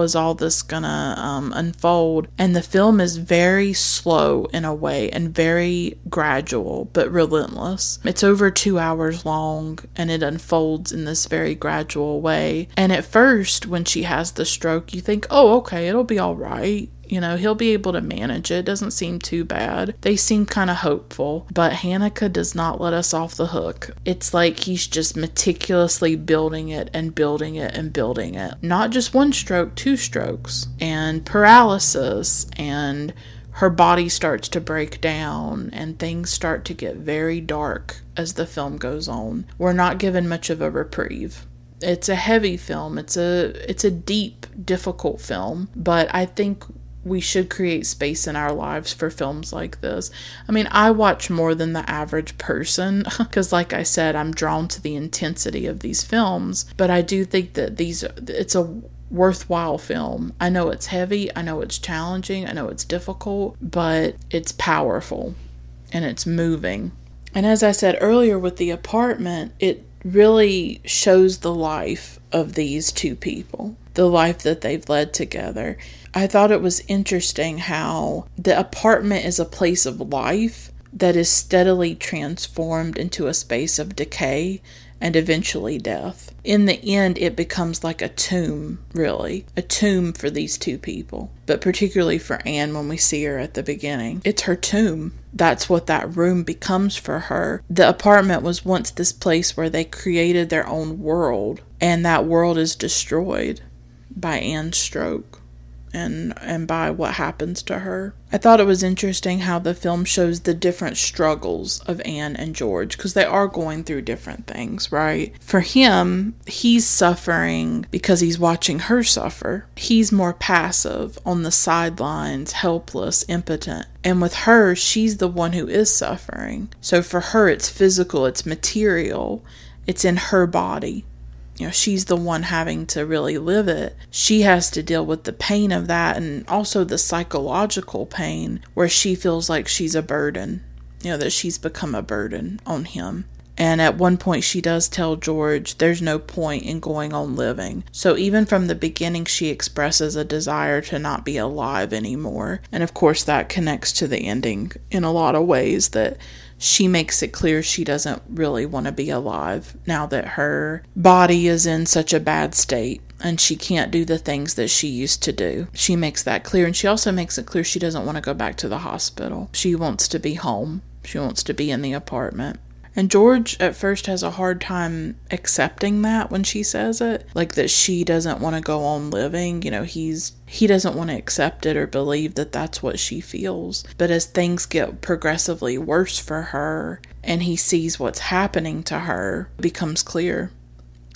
is all this gonna unfold. And the film is very slow in a way and very gradual but relentless. It's over 2 hours long and it unfolds in this very gradual way. And at first when she has the stroke, you think, oh, okay, it'll be all right. You know, he'll be able to manage it. It doesn't seem too bad. They seem kind of hopeful, but Haneke does not let us off the hook. It's like he's just meticulously building it and building it and building it. Not just one stroke, two strokes, and paralysis, and her body starts to break down, and things start to get very dark as the film goes on. We're not given much of a reprieve. It's a heavy film. It's a deep, difficult film, but I think we should create space in our lives for films like this. I mean, I watch more than the average person because, like I said, I'm drawn to the intensity of these films, but I do think that it's a worthwhile film. I know it's heavy, I know it's challenging, I know it's difficult, but it's powerful and it's moving. And as I said earlier with The Apartment, it really shows the life of these two people, the life that they've led together. I thought it was interesting how the apartment is a place of life that is steadily transformed into a space of decay and eventually death. In the end, it becomes like a tomb, really. A tomb for these two people, but particularly for Anne when we see her at the beginning. It's her tomb. That's what that room becomes for her. The apartment was once this place where they created their own world, and that world is destroyed by Anne's stroke and by what happens to her. I thought it was interesting how the film shows the different struggles of Anne and George, because they are going through different things, right? For him, he's suffering because he's watching her suffer. He's more passive, on the sidelines, helpless, impotent. And with her, she's the one who is suffering. So for her, it's physical, it's material, it's in her body. You know, she's the one having to really live it. She has to deal with the pain of that and also the psychological pain where she feels like she's a burden, you know, that she's become a burden on him. And at one point she does tell George there's no point in going on living. So even from the beginning she expresses a desire to not be alive anymore. And of course that connects to the ending in a lot of ways, that she makes it clear she doesn't really want to be alive now that her body is in such a bad state and she can't do the things that she used to do. She makes that clear, and she also makes it clear she doesn't want to go back to the hospital. She wants to be home. She wants to be in the apartment. And George at first has a hard time accepting that when she says it, like that she doesn't want to go on living. You know, he doesn't want to accept it or believe that that's what she feels. But as things get progressively worse for her and he sees what's happening to her, it becomes clear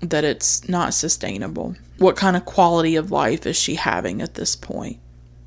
that it's not sustainable. What kind of quality of life is she having at this point?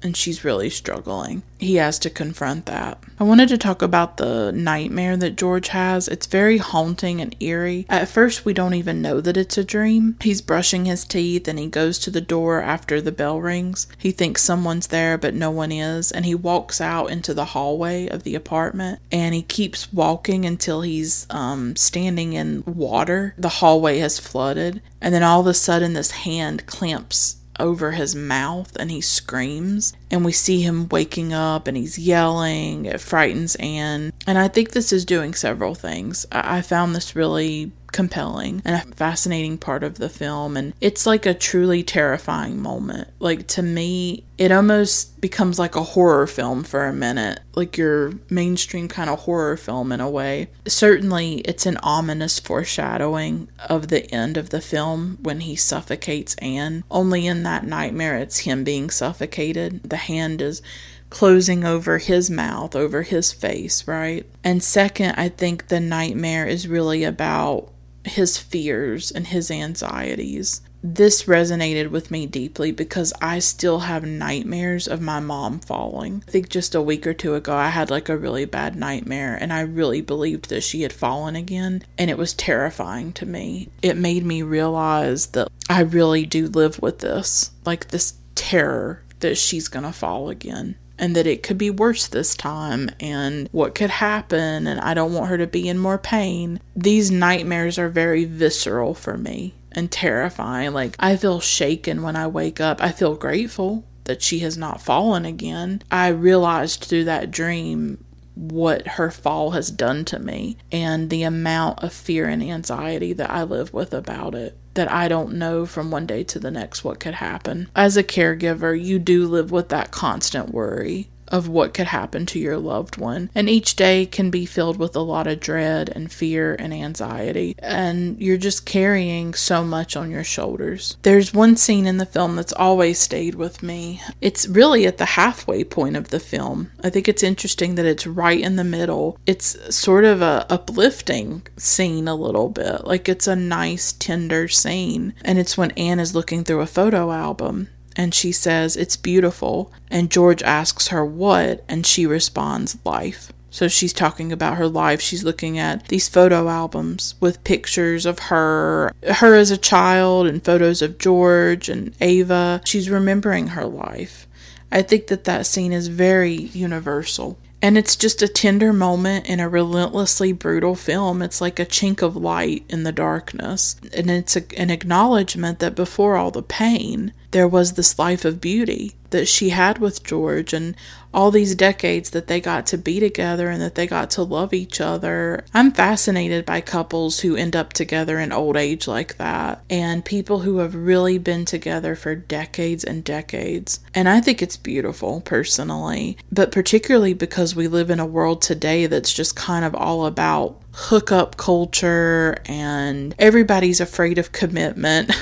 And she's really struggling. He has to confront that. I wanted to talk about the nightmare that George has. It's very haunting and eerie. At first, we don't even know that it's a dream. He's brushing his teeth and he goes to the door after the bell rings. He thinks someone's there, but no one is. And he walks out into the hallway of the apartment. And he keeps walking until he's standing in water. The hallway has flooded. And then all of a sudden, this hand clamps over his mouth and he screams, and we see him waking up and he's yelling. It frightens Anne, and I think this is doing several things. I found this really compelling and a fascinating part of the film, and it's like a truly terrifying moment. Like, to me, it almost becomes like a horror film for a minute, like your mainstream kind of horror film in a way. Certainly it's an ominous foreshadowing of the end of the film when he suffocates Anne. Only in that nightmare it's him being suffocated. The hand is closing over his mouth, over his face, right? And second, I think the nightmare is really about his fears and his anxieties. This resonated with me deeply because I still have nightmares of my mom falling. I think just a week or two ago, I had like a really bad nightmare and I really believed that she had fallen again. And it was terrifying to me. It made me realize that I really do live with this, like this terror that she's gonna fall again. And that it could be worse this time, and what could happen, and I don't want her to be in more pain. These nightmares are very visceral for me and terrifying. Like, I feel shaken when I wake up. I feel grateful that she has not fallen again. I realized through that dream what her fall has done to me and the amount of fear and anxiety that I live with about it. That I don't know from one day to the next what could happen. As a caregiver, you do live with that constant worry of what could happen to your loved one. And each day can be filled with a lot of dread and fear and anxiety. And you're just carrying so much on your shoulders. There's one scene in the film that's always stayed with me. It's really at the halfway point of the film. I think it's interesting that it's right in the middle. It's sort of a uplifting scene a little bit. Like, it's a nice, tender scene. And it's when Anne is looking through a photo album. And she says, "It's beautiful." And George asks her what, and she responds, "Life." So she's talking about her life. She's looking at these photo albums with pictures of her as a child, and photos of George and Ava. She's remembering her life. I think that scene is very universal. And it's just a tender moment in a relentlessly brutal film. It's like a chink of light in the darkness. And it's an acknowledgement that before all the pain, there was this life of beauty that she had with George and all these decades that they got to be together and that they got to love each other. I'm fascinated by couples who end up together in old age like that and people who have really been together for decades and decades. And I think it's beautiful personally, but particularly because we live in a world today that's just kind of all about hookup culture and everybody's afraid of commitment.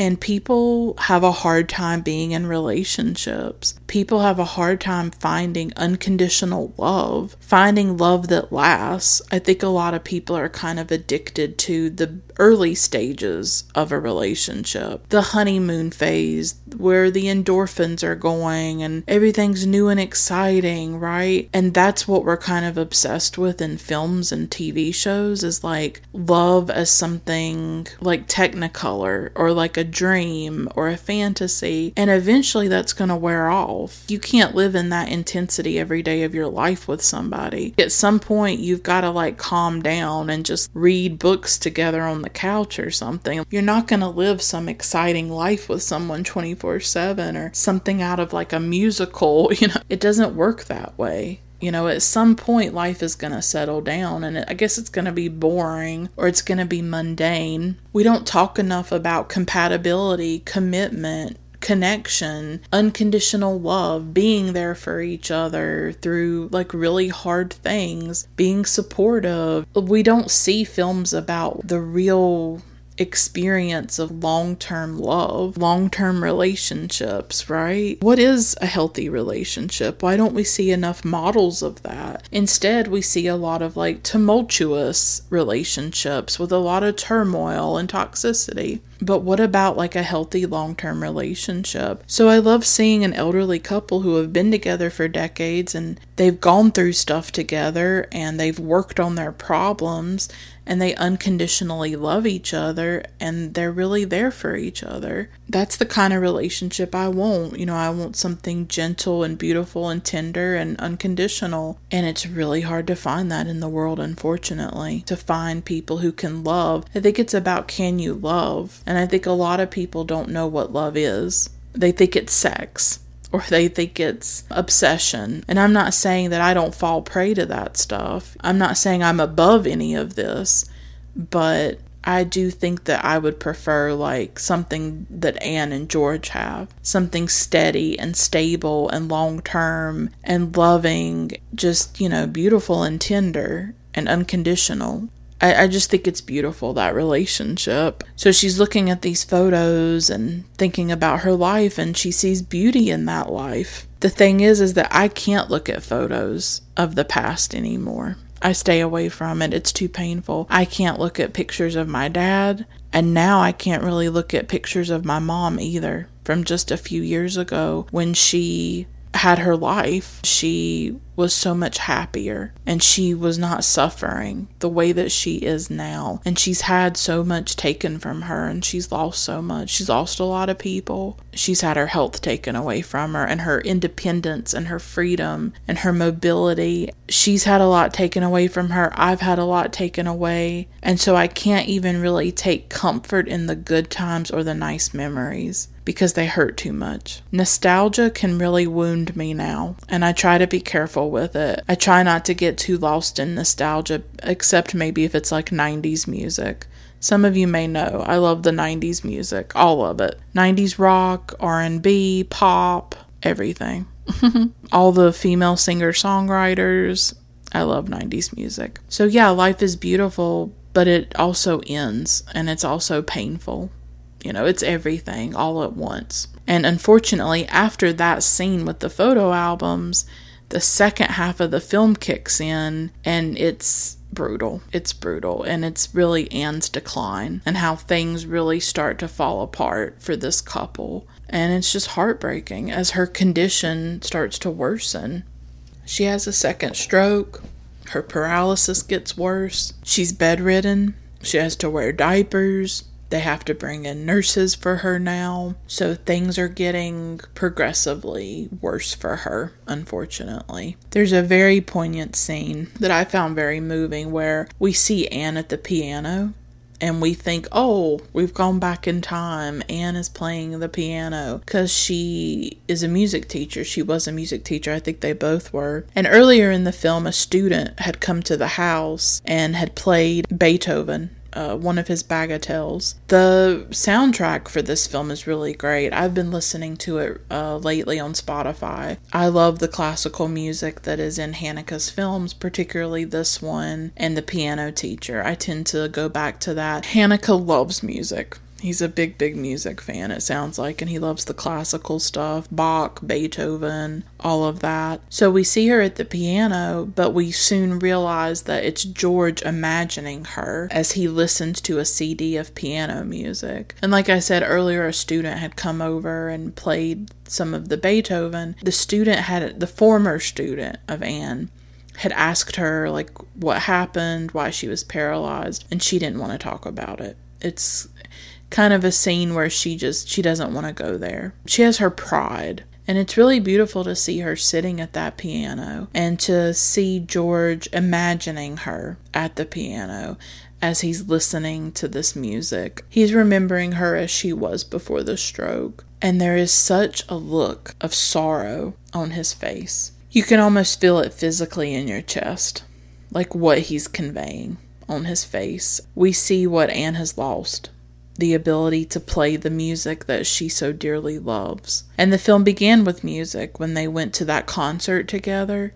And people have a hard time being in relationships. People have a hard time finding unconditional love, finding love that lasts. I think a lot of people are kind of addicted to the early stages of a relationship, the honeymoon phase where the endorphins are going and everything's new and exciting, right? And that's what we're kind of obsessed with in films and TV shows, is like love as something like Technicolor or like a dream or a fantasy, and eventually that's going to wear off. You can't live in that intensity every day of your life with somebody. At some point, you've got to like calm down and just read books together on the couch or something. You're not going to live some exciting life with someone 24/7 or something out of like a musical, you know. It doesn't work that way. You know, at some point, life is going to settle down, and I guess it's going to be boring or it's going to be mundane. We don't talk enough about compatibility, commitment, connection, unconditional love, being there for each other through like really hard things, being supportive. We don't see films about the real experience of long-term love, long-term relationships, right? What is a healthy relationship? Why don't we see enough models of that? Instead, we see a lot of like tumultuous relationships with a lot of turmoil and toxicity. But what about like a healthy long-term relationship? So I love seeing an elderly couple who have been together for decades and they've gone through stuff together and they've worked on their problems and they unconditionally love each other and they're really there for each other. That's the kind of relationship I want. You know, I want something gentle and beautiful and tender and unconditional. And it's really hard to find that in the world, unfortunately, to find people who can love. I think it's about, can you love? And I think a lot of people don't know what love is. They think it's sex, or they think it's obsession. And I'm not saying that I don't fall prey to that stuff. I'm not saying I'm above any of this, but I do think that I would prefer like something that Anne and George have, something steady and stable and long-term and loving, just, you know, beautiful and tender and unconditional. I just think it's beautiful, that relationship. So she's looking at these photos and thinking about her life, and she sees beauty in that life. The thing is that I can't look at photos of the past anymore. I stay away from it. It's too painful. I can't look at pictures of my dad. And now I can't really look at pictures of my mom either. From just a few years ago, when she had her life, she was so much happier and she was not suffering the way that she is now. And she's had so much taken from her and she's lost so much. She's lost a lot of people. She's had her health taken away from her and her independence and her freedom and her mobility. She's had a lot taken away from her. I've had a lot taken away. And so I can't even really take comfort in the good times or the nice memories, because they hurt too much. Nostalgia can really wound me now, and I try to be careful with it. I try not to get too lost in nostalgia, except maybe if it's like 90s music. Some of you may know, I love the 90s music, all of it. 90s rock, R&B, pop, everything. All the female singer-songwriters, I love 90s music. So yeah, life is beautiful, but it also ends, and it's also painful. You know, it's everything all at once. And unfortunately, after that scene with the photo albums, the second half of the film kicks in and it's brutal. It's brutal. And it's really Anne's decline and how things really start to fall apart for this couple. And it's just heartbreaking as her condition starts to worsen. She has a second stroke. Her paralysis gets worse. She's bedridden. She has to wear diapers. They have to bring in nurses for her now. So things are getting progressively worse for her, unfortunately. There's a very poignant scene that I found very moving where we see Anne at the piano and we think, oh, we've gone back in time. Anne is playing the piano because she is a music teacher. She was a music teacher. I think they both were. And earlier in the film, a student had come to the house and had played Beethoven. One of his bagatelles. The soundtrack for this film is really great. I've been listening to it lately on Spotify. I love the classical music that is in Haneke's films, particularly this one and The Piano Teacher. I tend to go back to that. Haneke loves music. He's a big, big music fan, it sounds like, and he loves the classical stuff, Bach, Beethoven, all of that. So we see her at the piano, but we soon realize that it's George imagining her as he listens to a CD of piano music. And like I said earlier, a student had come over and played some of the Beethoven. The former student of Anne had asked her, like, what happened, why she was paralyzed, and she didn't want to talk about it. It's kind of a scene where she doesn't want to go there. She has her pride. And it's really beautiful to see her sitting at that piano and to see George imagining her at the piano as he's listening to this music. He's remembering her as she was before the stroke. And there is such a look of sorrow on his face. You can almost feel it physically in your chest, like what he's conveying on his face. We see what Anne has lost. The ability to play the music that she so dearly loves. And the film began with music when they went to that concert together.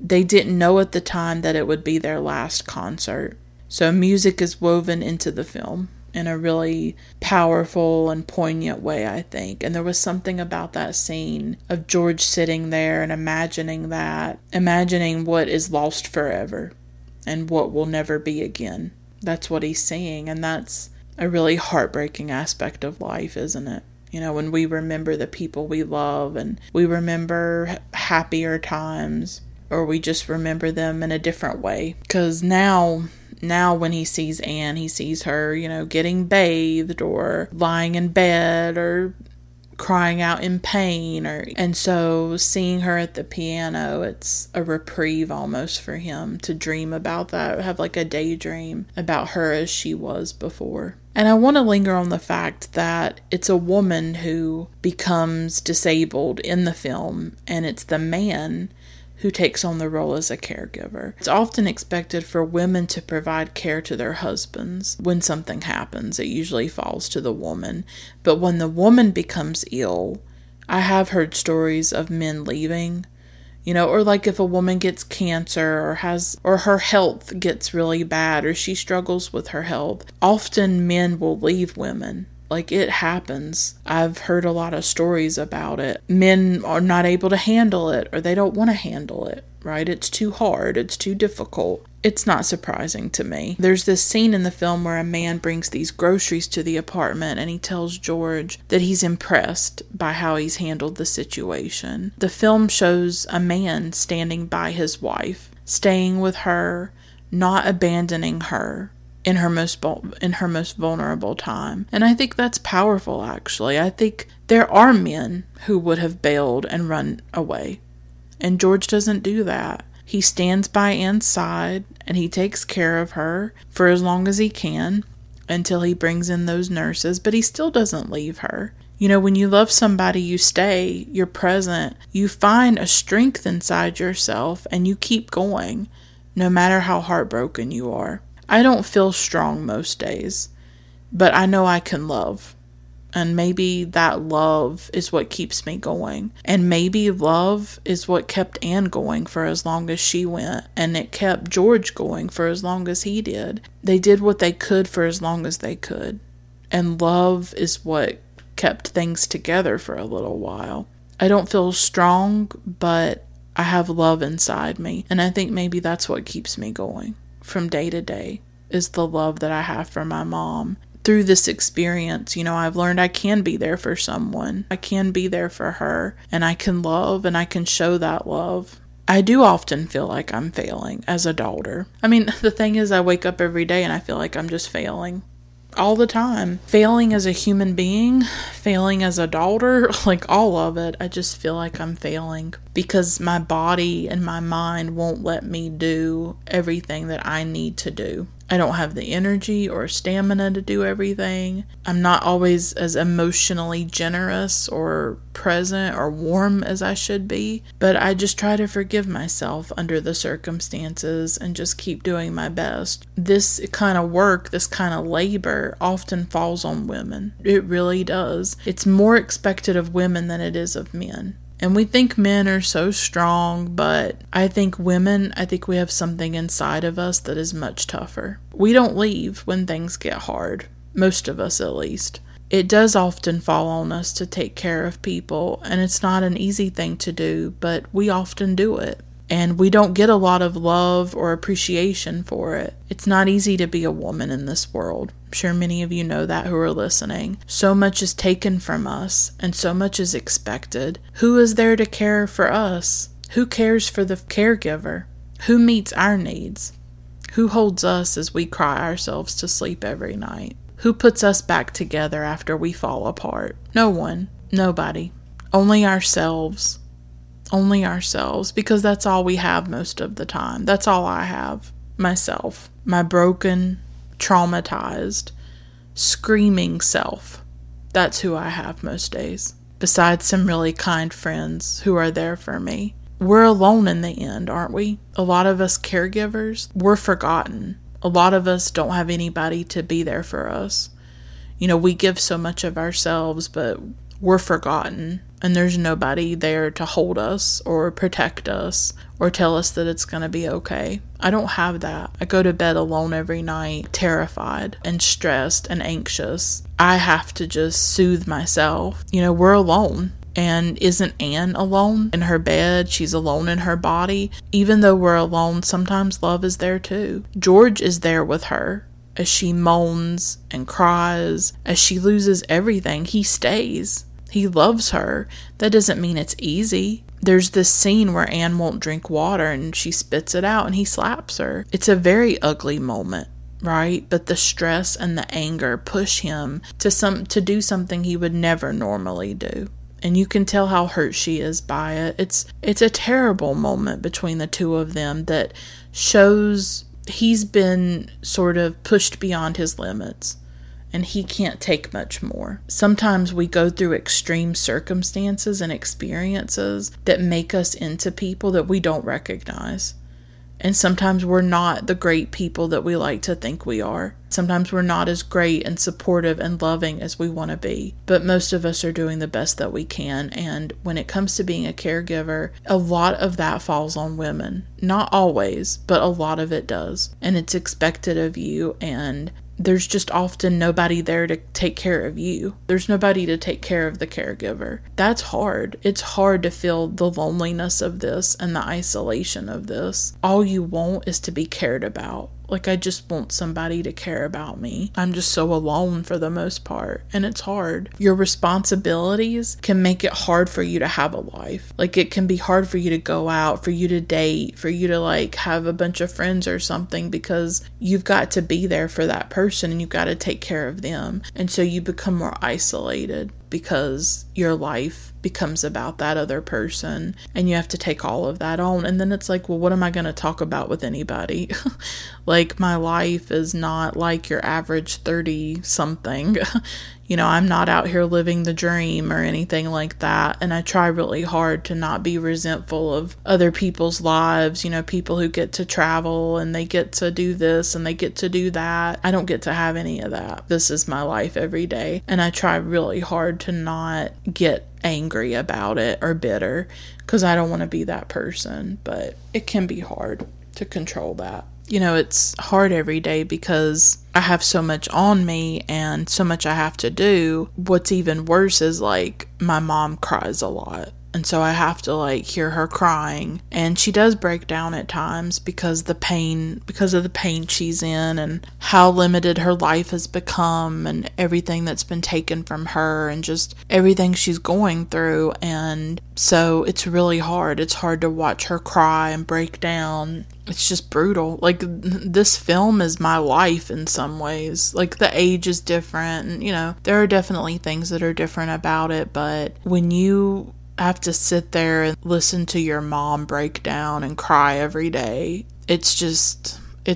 They didn't know at the time that it would be their last concert. So music is woven into the film in a really powerful and poignant way, I think. And there was something about that scene of George sitting there and imagining what is lost forever and what will never be again. That's what he's seeing, and that's a really heartbreaking aspect of life, isn't it? You know, when we remember the people we love and we remember happier times, or we just remember them in a different way. Because now when he sees Anne, he sees her, you know, getting bathed or lying in bed or crying out in pain. And so seeing her at the piano, it's a reprieve almost for him to dream about that, have like a daydream about her as she was before. And I want to linger on the fact that it's a woman who becomes disabled in the film, and it's the man who takes on the role as a caregiver. It's often expected for women to provide care to their husbands. When something happens, it usually falls to the woman. But when the woman becomes ill, I have heard stories of men leaving, you know, or like if a woman gets cancer or her health gets really bad or she struggles with her health, often men will leave women. Like, it happens. I've heard a lot of stories about it. Men are not able to handle it, or they don't want to handle it, right? It's too hard. It's too difficult. It's not surprising to me. There's this scene in the film where a man brings these groceries to the apartment and he tells George that he's impressed by how he's handled the situation. The film shows a man standing by his wife, staying with her, not abandoning her in her most vulnerable time. And I think that's powerful, actually. I think there are men who would have bailed and run away. And George doesn't do that. He stands by Anne's side, and he takes care of her for as long as he can until he brings in those nurses, but he still doesn't leave her. You know, when you love somebody, you stay, you're present, you find a strength inside yourself, and you keep going, no matter how heartbroken you are. I don't feel strong most days, but I know I can love. And maybe that love is what keeps me going. And maybe love is what kept Anne going for as long as she went. And it kept George going for as long as he did. They did what they could for as long as they could. And love is what kept things together for a little while. I don't feel strong, but I have love inside me. And I think maybe that's what keeps me going from day to day, is the love that I have for my mom. Through this experience, you know, I've learned I can be there for someone. I can be there for her, and I can love, and I can show that love. I do often feel like I'm failing as a daughter. I mean, the thing is, I wake up every day and I feel like I'm just failing all the time. Failing as a human being, failing as a daughter, like all of it. I just feel like I'm failing because my body and my mind won't let me do everything that I need to do. I don't have the energy or stamina to do everything. I'm not always as emotionally generous or present or warm as I should be, but I just try to forgive myself under the circumstances and just keep doing my best. This kind of work, this kind of labor often falls on women. It really does. It's more expected of women than it is of men. And we think men are so strong, but I think women, I think we have something inside of us that is much tougher. We don't leave when things get hard. Most of us, at least. It does often fall on us to take care of people, and it's not an easy thing to do, but we often do it. And we don't get a lot of love or appreciation for it. It's not easy to be a woman in this world. I'm sure many of you know that who are listening. So much is taken from us, and so much is expected. Who is there to care for us? Who cares for the caregiver? Who meets our needs? Who holds us as we cry ourselves to sleep every night? Who puts us back together after we fall apart? No one. Nobody. Only ourselves. Only ourselves, because that's all we have most of the time. That's all I have, myself, my broken, traumatized, screaming self. That's who I have most days, besides some really kind friends who are there for me. We're alone in the end, aren't we? A lot of us caregivers, we're forgotten. A lot of us don't have anybody to be there for us. You know, we give so much of ourselves, but we're forgotten. And there's nobody there to hold us or protect us or tell us that it's going to be okay. I don't have that. I go to bed alone every night, terrified and stressed and anxious. I have to just soothe myself. You know, we're alone. And isn't Anne alone in her bed? She's alone in her body. Even though we're alone, sometimes love is there too. George is there with her. As she moans and cries, as she loses everything, he stays. He loves her. That doesn't mean it's easy. There's this scene where Anne won't drink water and she spits it out and he slaps her. It's a very ugly moment, right? But the stress and the anger push him to do something he would never normally do. And you can tell how hurt she is by it. It's a terrible moment between the two of them that shows he's been sort of pushed beyond his limits. And he can't take much more. Sometimes we go through extreme circumstances and experiences that make us into people that we don't recognize. And sometimes we're not the great people that we like to think we are. Sometimes we're not as great and supportive and loving as we want to be. But most of us are doing the best that we can. And when it comes to being a caregiver, a lot of that falls on women. Not always, but a lot of it does. And it's expected of you. And there's just often nobody there to take care of you. There's nobody to take care of the caregiver. That's hard. It's hard to feel the loneliness of this and the isolation of this. All you want is to be cared about. Like, I just want somebody to care about me. I'm just so alone for the most part, and it's hard. Your responsibilities can make it hard for you to have a life. Like, it can be hard for you to go out, for you to date, for you to, like, have a bunch of friends or something, because you've got to be there for that person and you've got to take care of them. And so you become more isolated because your life becomes about that other person, and you have to take all of that on. And then it's like, well, what am I going to talk about with anybody? Like, my life is not like your average 30 something. You know, I'm not out here living the dream or anything like that. And I try really hard to not be resentful of other people's lives, you know, people who get to travel and they get to do this and they get to do that. I don't get to have any of that. This is my life every day. And I try really hard to not get angry about it or bitter, because I don't want to be that person. But it can be hard to control that. You know, it's hard every day because I have so much on me and so much I have to do. What's even worse is, like, my mom cries a lot. And so I have to, like, hear her crying. And she does break down at times because of the pain she's in and how limited her life has become and everything that's been taken from her and just everything she's going through. And so it's really hard. It's hard to watch her cry and break down. It's just brutal. Like, this film is my life in some ways. Like, the age is different. And, you know, there are definitely things that are different about it. But when you have to sit there and listen to your mom break down and cry every day, it's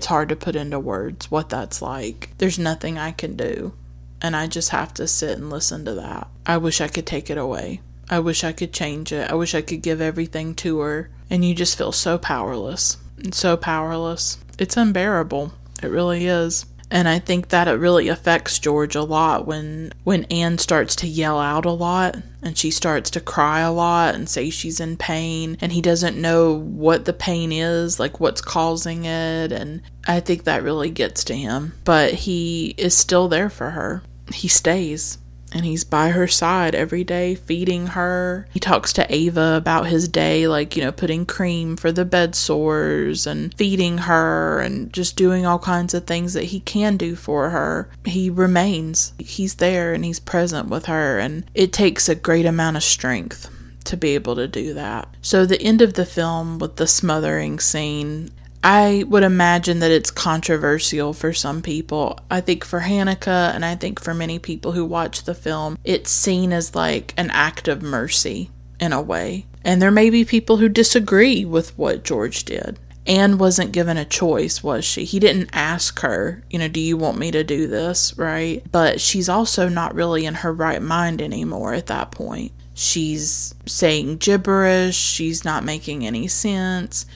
hard to put into words what that's like. There's nothing I can do, and I just have to sit and listen to that. I wish I could take it away. I wish I could change it. I wish I could give everything to her, and you just feel so powerless. It's so powerless. It's unbearable. It really is. And I think that it really affects George a lot when Anne starts to yell out a lot and she starts to cry a lot and say she's in pain, and he doesn't know what the pain is, like what's causing it. And I think that really gets to him, but he is still there for her. He stays. And he's by her side every day, feeding her. He talks to Ava about his day, like, you know, putting cream for the bed sores and feeding her and just doing all kinds of things that he can do for her. He remains. He's there and he's present with her. And it takes a great amount of strength to be able to do that. So the end of the film with the smothering scene, I would imagine that it's controversial for some people. I think for Haneke, and I think for many people who watch the film, it's seen as like an act of mercy in a way. And there may be people who disagree with what George did. Anne wasn't given a choice, was she? He didn't ask her, you know, do you want me to do this, right? But she's also not really in her right mind anymore at that point. She's saying gibberish. She's not making any sense.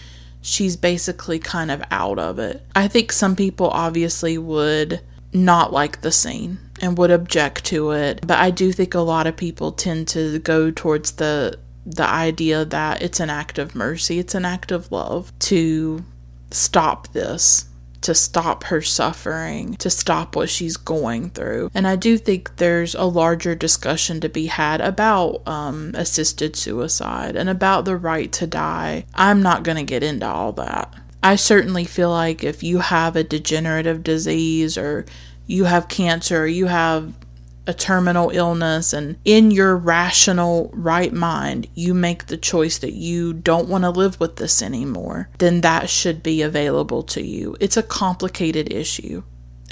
She's basically kind of out of it. I think some people obviously would not like the scene and would object to it. But I do think a lot of people tend to go towards the idea that it's an act of mercy. It's an act of love to stop this, to stop her suffering, to stop what she's going through. And I do think there's a larger discussion to be had about assisted suicide and about the right to die. I'm not going to get into all that. I certainly feel like if you have a degenerative disease or you have cancer or you have a terminal illness, and in your rational right mind, you make the choice that you don't want to live with this anymore, then that should be available to you. It's a complicated issue.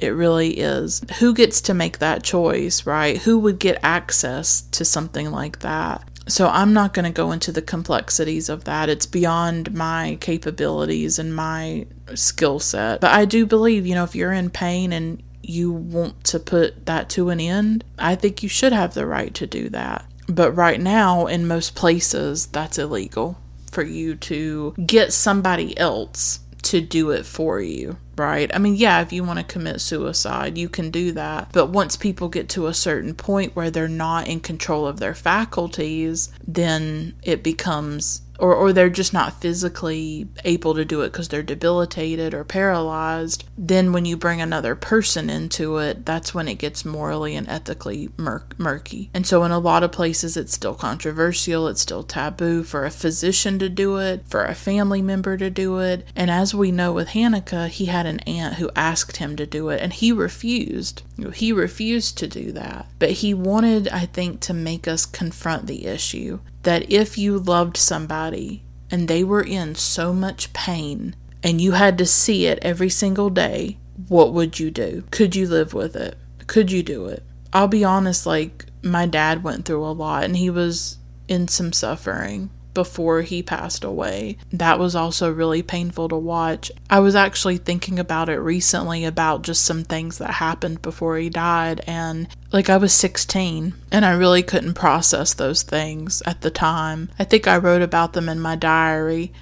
It really is. Who gets to make that choice, right? Who would get access to something like that? So I'm not going to go into the complexities of that. It's beyond my capabilities and my skill set. But I do believe, you know, if you're in pain and you want to put that to an end, I think you should have the right to do that. But right now, in most places, that's illegal for you to get somebody else to do it for you, right? I mean, yeah, if you want to commit suicide, you can do that. But once people get to a certain point where they're not in control of their faculties, then it becomes or they're just not physically able to do it because they're debilitated or paralyzed, then when you bring another person into it, that's when it gets morally and ethically murky. And so in a lot of places, it's still controversial, it's still taboo for a physician to do it, for a family member to do it. And as we know with Haneke, he had an aunt who asked him to do it, and he refused. He refused to do that. But he wanted, I think, to make us confront the issue that if you loved somebody and they were in so much pain and you had to see it every single day, what would you do? Could you live with it? Could you do it? I'll be honest, like, my dad went through a lot and he was in some suffering before he passed away. That was also really painful to watch. I was actually thinking about it recently, about just some things that happened before he died, and like, I was 16 and I really couldn't process those things at the time. I think I wrote about them in my diary,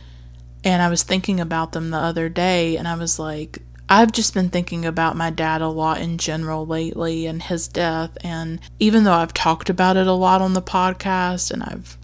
and I was thinking about them the other day, and I was like, I've just been thinking about my dad a lot in general lately and his death. And even though I've talked about it a lot on the podcast, and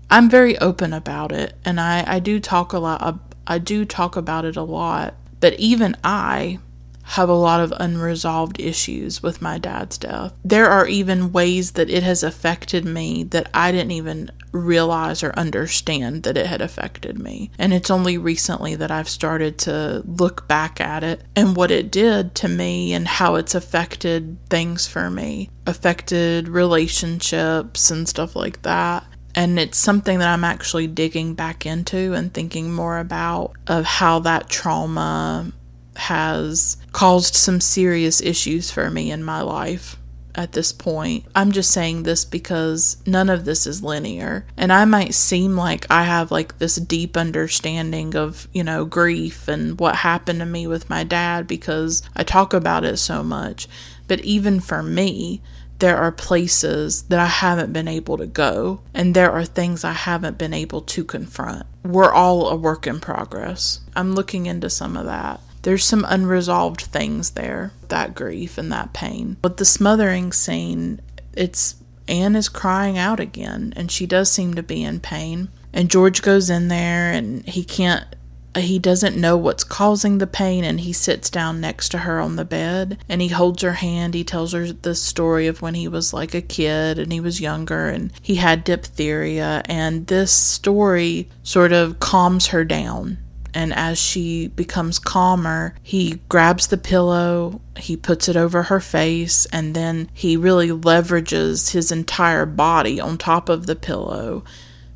I'm very open about it, and I do talk a lot, I do talk about it a lot, but even I have a lot of unresolved issues with my dad's death. There are even ways that it has affected me that I didn't even realize or understand that it had affected me. And it's only recently that I've started to look back at it and what it did to me and how it's affected things for me, affected relationships and stuff like that. And it's something that I'm actually digging back into and thinking more about, of how that trauma has caused some serious issues for me in my life at this point. I'm just saying this because none of this is linear. And I might seem like I have like this deep understanding of, you know, grief and what happened to me with my dad because I talk about it so much. But even for me, there are places that I haven't been able to go, and there are things I haven't been able to confront. We're all a work in progress. I'm looking into some of that. There's some unresolved things there, that grief and that pain. But the smothering scene, Anne is crying out again, and she does seem to be in pain. And George goes in there, and he doesn't know what's causing the pain, and he sits down next to her on the bed, and he holds her hand. He tells her the story of when he was like a kid and he was younger and he had diphtheria, and this story sort of calms her down. And as she becomes calmer, he grabs the pillow, he puts it over her face, and then he really leverages his entire body on top of the pillow.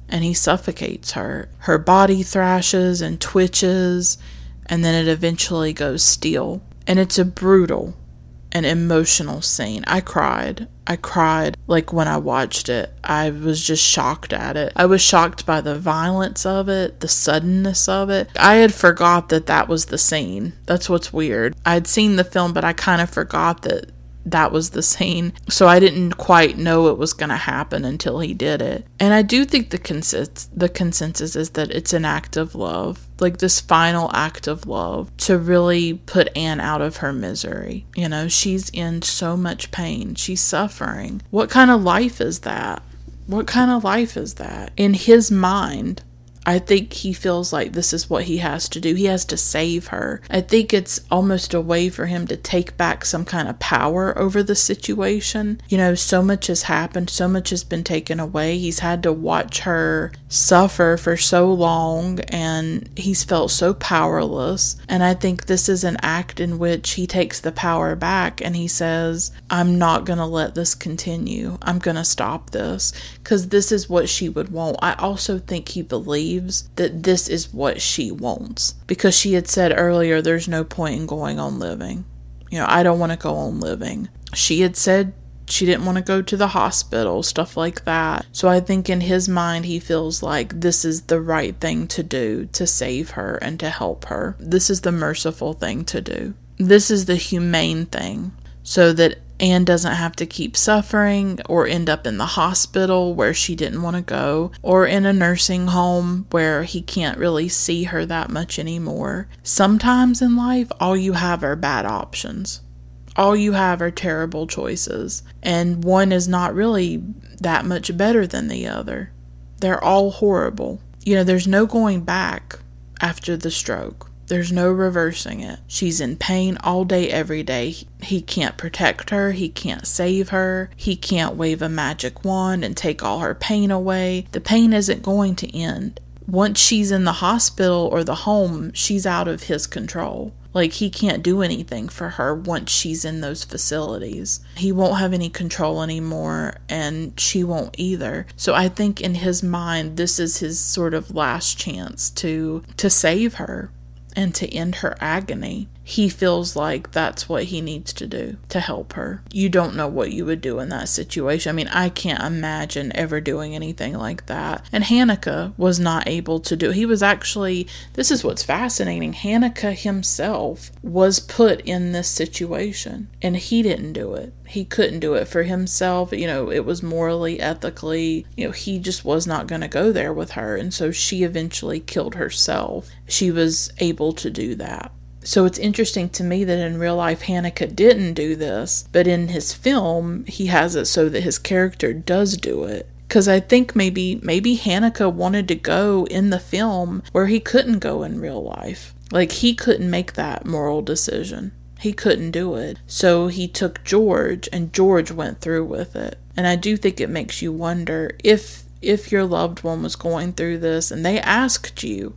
And he suffocates her. Her body thrashes and twitches, and then it eventually goes still. And it's a brutal and emotional scene. I cried like when I watched it. I was just shocked at it. I was shocked by the violence of it, the suddenness of it. I had forgot that was the scene. That's what's weird. I had seen the film, but I kind of forgot that was the scene. So I didn't quite know it was going to happen until he did it. And I do think the consensus is that it's an act of love, like this final act of love to really put Anne out of her misery. You know, she's in so much pain. She's suffering. What kind of life is that? What kind of life is that? In his mind, I think he feels like this is what he has to do. He has to save her. I think it's almost a way for him to take back some kind of power over the situation. You know, so much has happened. So much has been taken away. He's had to watch her suffer for so long, and he's felt so powerless. And I think this is an act in which he takes the power back and he says, I'm not going to let this continue. I'm going to stop this, because this is what she would want. I also think he believes that this is what she wants, because she had said earlier, there's no point in going on living. You know, I don't want to go on living. She had said she didn't want to go to the hospital, stuff like that. So I think in his mind, he feels like this is the right thing to do to save her and to help her. This is the merciful thing to do. This is the humane thing, so that Anne doesn't have to keep suffering or end up in the hospital where she didn't want to go, or in a nursing home where he can't really see her that much anymore. Sometimes in life, all you have are bad options. All you have are terrible choices, and one is not really that much better than the other. They're all horrible. You know, there's no going back after the stroke. There's no reversing it. She's in pain all day, every day. He can't protect her. He can't save her. He can't wave a magic wand and take all her pain away. The pain isn't going to end. Once she's in the hospital or the home, she's out of his control. Like, he can't do anything for her once she's in those facilities. He won't have any control anymore, and she won't either. So I think in his mind, this is his sort of last chance to save her and to end her agony. He feels like that's what he needs to do to help her. You don't know what you would do in that situation. I mean, I can't imagine ever doing anything like that. And Haneke was not able to do it. He was actually, this is what's fascinating, Haneke himself was put in this situation and he didn't do it. He couldn't do it for himself. You know, it was morally, ethically, you know, he just was not going to go there with her. And so she eventually killed herself. She was able to do that. So it's interesting to me that in real life, Haneke didn't do this, but in his film, he has it so that his character does do it. Because I think maybe Haneke wanted to go in the film where he couldn't go in real life. Like, he couldn't make that moral decision. He couldn't do it. So he took George, and George went through with it. And I do think it makes you wonder if your loved one was going through this and they asked you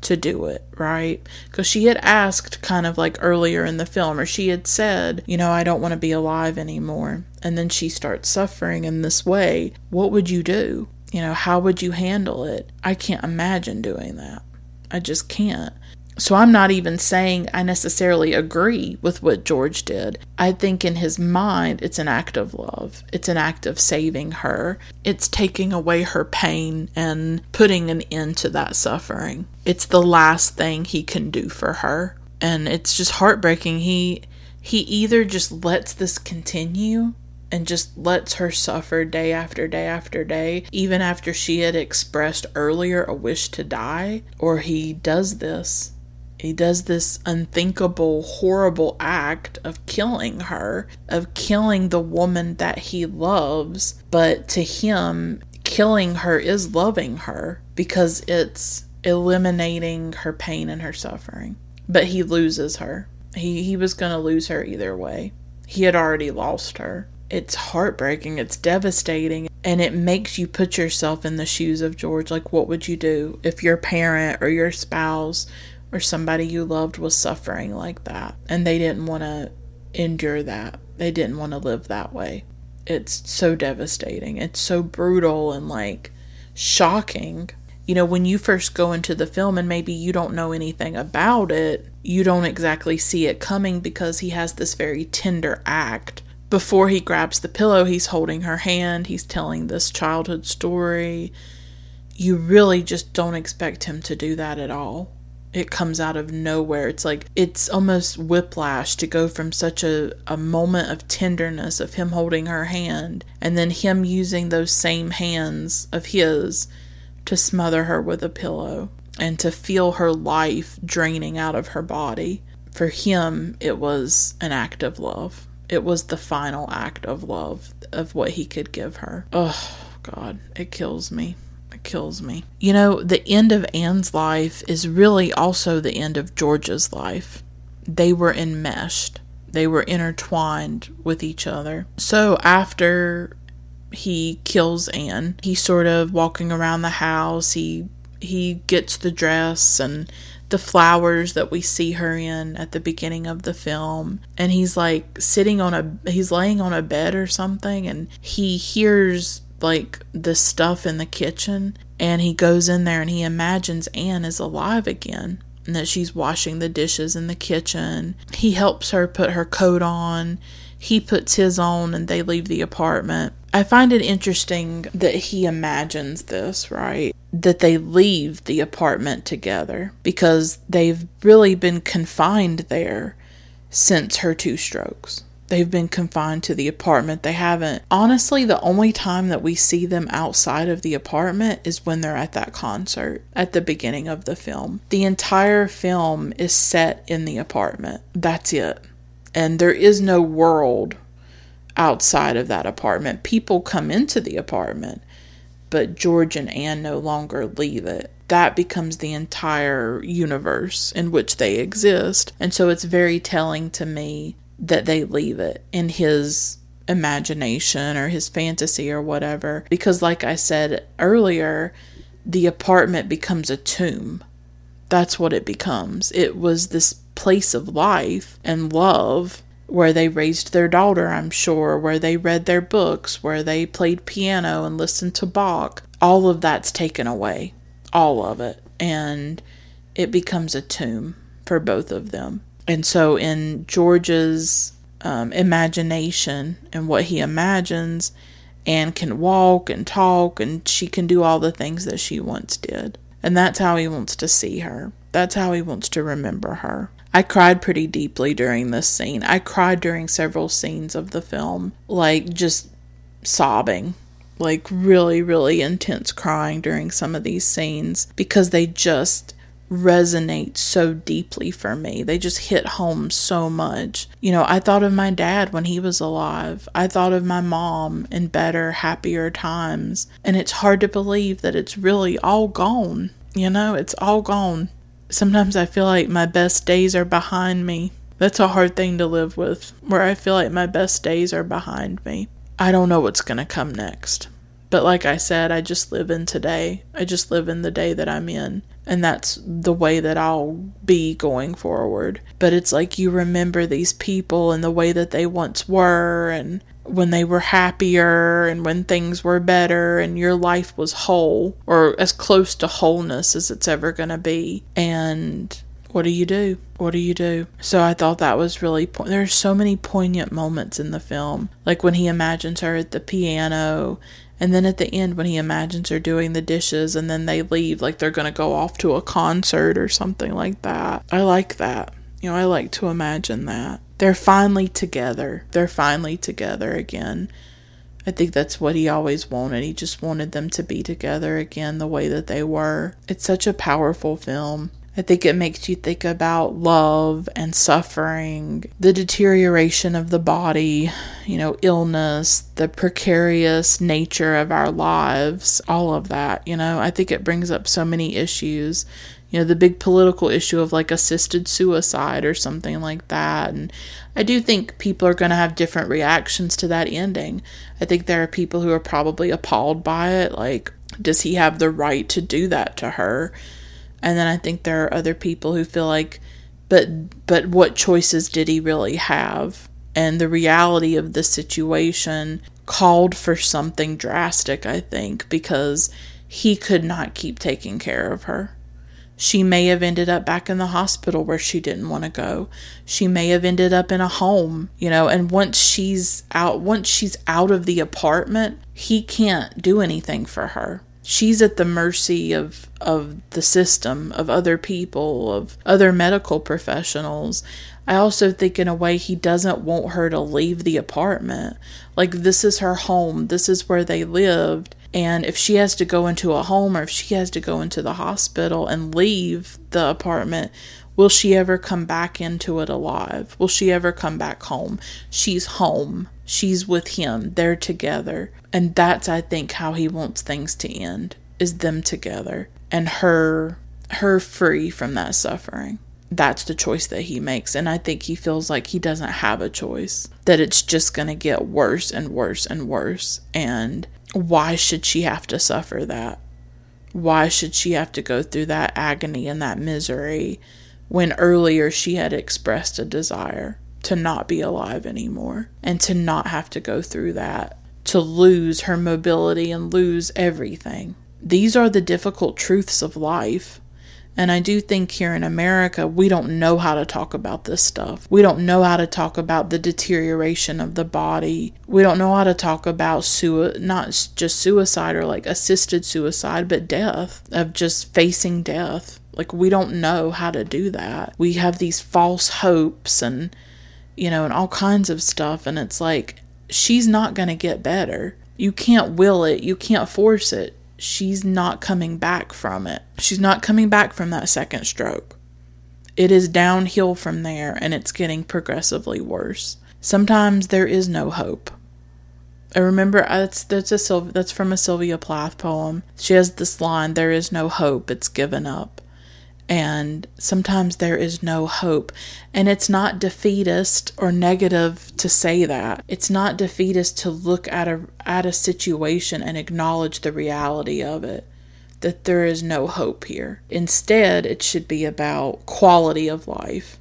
to do it, right? Because she had asked kind of like earlier in the film, or she had said, you know, I don't want to be alive anymore. And then she starts suffering in this way. What would you do? You know, how would you handle it? I can't imagine doing that. I just can't. So I'm not even saying I necessarily agree with what George did. I think in his mind, it's an act of love. It's an act of saving her. It's taking away her pain and putting an end to that suffering. It's the last thing he can do for her. And it's just heartbreaking. He either just lets this continue and just lets her suffer day after day after day, even after she had expressed earlier a wish to die, or he does this. He does this unthinkable, horrible act of killing her, of killing the woman that he loves. But to him, killing her is loving her because it's eliminating her pain and her suffering. But he loses her. He was going to lose her either way. He had already lost her. It's heartbreaking. It's devastating. And it makes you put yourself in the shoes of George. Like, what would you do if your parent or your spouse or somebody you loved was suffering like that, and they didn't want to endure that? They didn't want to live that way. It's so devastating. It's so brutal and, like, shocking. You know, when you first go into the film and maybe you don't know anything about it, you don't exactly see it coming, because he has this very tender act. Before he grabs the pillow, he's holding her hand. He's telling this childhood story. You really just don't expect him to do that at all. It comes out of nowhere. It's like, it's almost whiplash to go from such a moment of tenderness of him holding her hand, and then him using those same hands of his to smother her with a pillow and to feel her life draining out of her body. For him, it was an act of love. It was the final act of love, of what he could give her. Oh, God, it kills me. It kills me. You know, the end of Anne's life is really also the end of George's life. They were enmeshed. They were intertwined with each other. So after he kills Anne, he's sort of walking around the house. He gets the dress and the flowers that we see her in at the beginning of the film. And he's like he's laying on a bed or something, and he hears like the stuff in the kitchen, and he goes in there and he imagines Anne is alive again and that she's washing the dishes in the kitchen. He helps her put her coat on. He puts his on, and they leave the apartment. I find it interesting that he imagines this, right? That they leave the apartment together, because they've really been confined there since her two strokes. They've been confined to the apartment. They haven't. Honestly, the only time that we see them outside of the apartment is when they're at that concert at the beginning of the film. The entire film is set in the apartment. That's it. And there is no world outside of that apartment. People come into the apartment, but George and Anne no longer leave it. That becomes the entire universe in which they exist. And so it's very telling to me that they leave it in his imagination or his fantasy or whatever. Because like I said earlier, the apartment becomes a tomb. That's what it becomes. It was this place of life and love where they raised their daughter, I'm sure, where they read their books, where they played piano and listened to Bach. All of that's taken away. All of it. And it becomes a tomb for both of them. And so in George's imagination and what he imagines, Anne can walk and talk and she can do all the things that she once did. And that's how he wants to see her. That's how he wants to remember her. I cried pretty deeply during this scene. I cried during several scenes of the film, like just sobbing. Like really, really intense crying during some of these scenes because they just resonate so deeply for me. They just hit home so much. You know, I thought of my dad when he was alive. I thought of my mom in better, happier times. And it's hard to believe that it's really all gone. You know, it's all gone. Sometimes I feel like my best days are behind me. That's a hard thing to live with, where I feel like my best days are behind me. I don't know what's going to come next. But like I said, I just live in today. I just live in the day that I'm in. And that's the way that I'll be going forward. But it's like you remember these people and the way that they once were and when they were happier and when things were better and your life was whole or as close to wholeness as it's ever going to be. And what do you do? What do you do? So I thought that was really... there are so many poignant moments in the film. Like when he imagines her at the piano. And then at the end when he imagines her doing the dishes. And then they leave. Like they're going to go off to a concert or something like that. I like that. You know, I like to imagine that. They're finally together. They're finally together again. I think that's what he always wanted. He just wanted them to be together again the way that they were. It's such a powerful film. I think it makes you think about love and suffering, the deterioration of the body, you know, illness, the precarious nature of our lives, all of that, you know. I think it brings up so many issues, you know, the big political issue of like assisted suicide or something like that. And I do think people are going to have different reactions to that ending. I think there are people who are probably appalled by it, like, does he have the right to do that to her? And then I think there are other people who feel like, but what choices did he really have? And the reality of the situation called for something drastic, I think, because he could not keep taking care of her. She may have ended up back in the hospital where she didn't want to go. She may have ended up in a home, you know, and once she's out of the apartment, he can't do anything for her. She's at the mercy of the system, of other people, of other medical professionals. I also think in a way he doesn't want her to leave the apartment. Like this is her home. This is where they lived. And if she has to go into a home or if she has to go into the hospital and leave the apartment, will she ever come back into it alive? Will she ever come back home? She's home. She's with him. They're together. And that's, I think, how he wants things to end, is them together and her free from that suffering. That's the choice that he makes. And I think he feels like he doesn't have a choice, that it's just going to get worse and worse and worse. And why should she have to suffer that? Why should she have to go through that agony and that misery when earlier she had expressed a desire to not be alive anymore and to not have to go through that, to lose her mobility and lose everything? These are the difficult truths of life. And I do think here in America, we don't know how to talk about this stuff. We don't know how to talk about the deterioration of the body. We don't know how to talk about not just suicide or like assisted suicide, but death, of just facing death. Like we don't know how to do that. We have these false hopes and, you know, and all kinds of stuff. And it's like, she's not going to get better. You can't will it. You can't force it. She's not coming back from it. She's not coming back from that second stroke. It is downhill from there and it's getting progressively worse. Sometimes there is no hope. I remember that's from a Sylvia Plath poem. She has this line, "There is no hope, it's given up." And sometimes there is no hope. And it's not defeatist or negative to say that. It's not defeatist to look at a situation and acknowledge the reality of it, that there is no hope here. Instead, it should be about quality of life,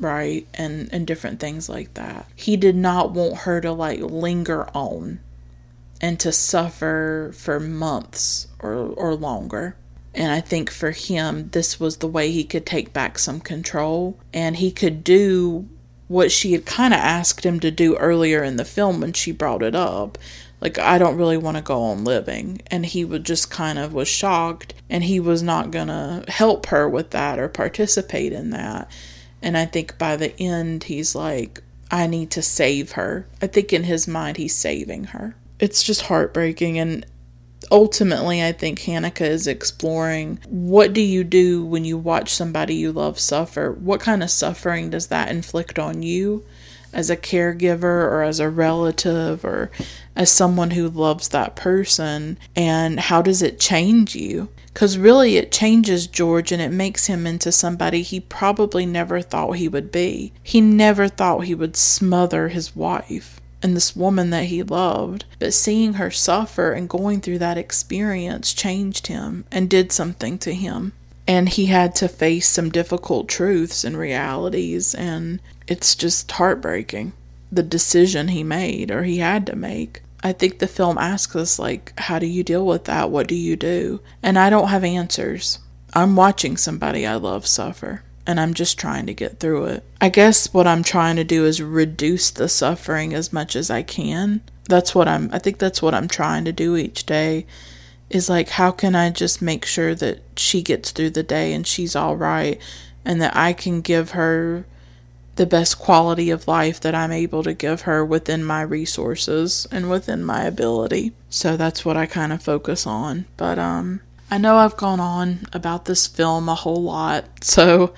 right? And different things like that. He did not want her to linger on and to suffer for months or longer. And I think for him, this was the way he could take back some control. And he could do what she had kind of asked him to do earlier in the film when she brought it up. I don't really want to go on living. And he would just kind of was shocked. And he was not going to help her with that or participate in that. And I think by the end, he's like, I need to save her. I think in his mind, he's saving her. It's just heartbreaking. And ultimately, I think Haneke is exploring, what do you do when you watch somebody you love suffer? What kind of suffering does that inflict on you as a caregiver or as a relative or as someone who loves that person? And how does it change you? Because really it changes George, and it makes him into somebody he probably never thought he would be. He never thought he would smother his wife and this woman that he loved, but seeing her suffer and going through that experience changed him and did something to him. And he had to face some difficult truths and realities, and it's just heartbreaking, the decision he made, or he had to make. I think the film asks us, how do you deal with that? What do you do? And I don't have answers. I'm watching somebody I love suffer, and I'm just trying to get through it. I guess what I'm trying to do is reduce the suffering as much as I can. I think that's what I'm trying to do each day, is how can I just make sure that she gets through the day and she's all right, and that I can give her the best quality of life that I'm able to give her within my resources and within my ability. So that's what I kind of focus on. But, I know I've gone on about this film a whole lot, so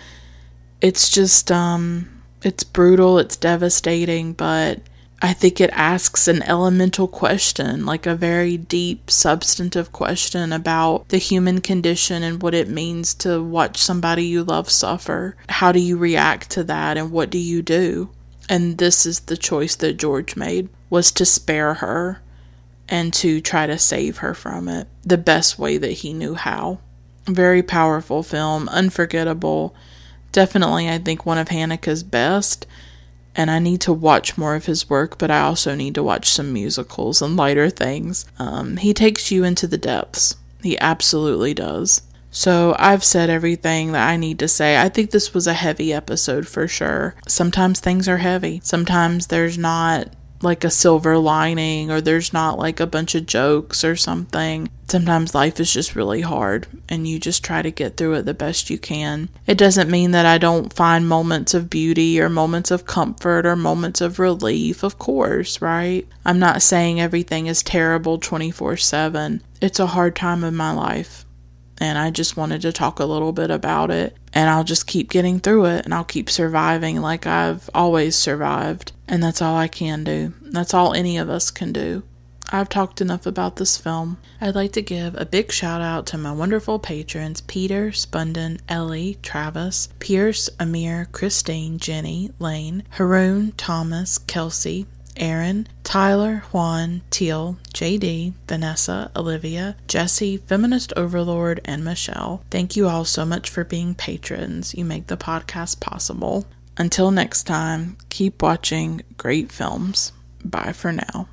it's just, it's brutal, it's devastating, but I think it asks an elemental question, a very deep, substantive question about the human condition and what it means to watch somebody you love suffer. How do you react to that, and what do you do? And this is the choice that George made, was to spare her and to try to save her from it the best way that he knew how. Very powerful film, unforgettable. Definitely, I think, one of Haneke's best, and I need to watch more of his work, but I also need to watch some musicals and lighter things. He takes you into the depths. He absolutely does. So I've said everything that I need to say. I think this was a heavy episode for sure. Sometimes things are heavy. Sometimes there's not a silver lining, or there's not a bunch of jokes or something. Sometimes life is just really hard, and you just try to get through it the best you can. It doesn't mean that I don't find moments of beauty or moments of comfort or moments of relief, of course, right? I'm not saying everything is terrible 24/7. It's a hard time in my life, and I just wanted to talk a little bit about it. And I'll just keep getting through it, and I'll keep surviving like I've always survived. And that's all I can do. That's all any of us can do. I've talked enough about this film. I'd like to give a big shout out to my wonderful patrons, Peter, Spunden, Ellie, Travis, Pierce, Amir, Christine, Jenny, Lane, Haroon, Thomas, Kelsey, Aaron, Tyler, Juan, Teal, JD, Vanessa, Olivia, Jesse, Feminist Overlord, and Michelle. Thank you all so much for being patrons. You make the podcast possible. Until next time, keep watching great films. Bye for now.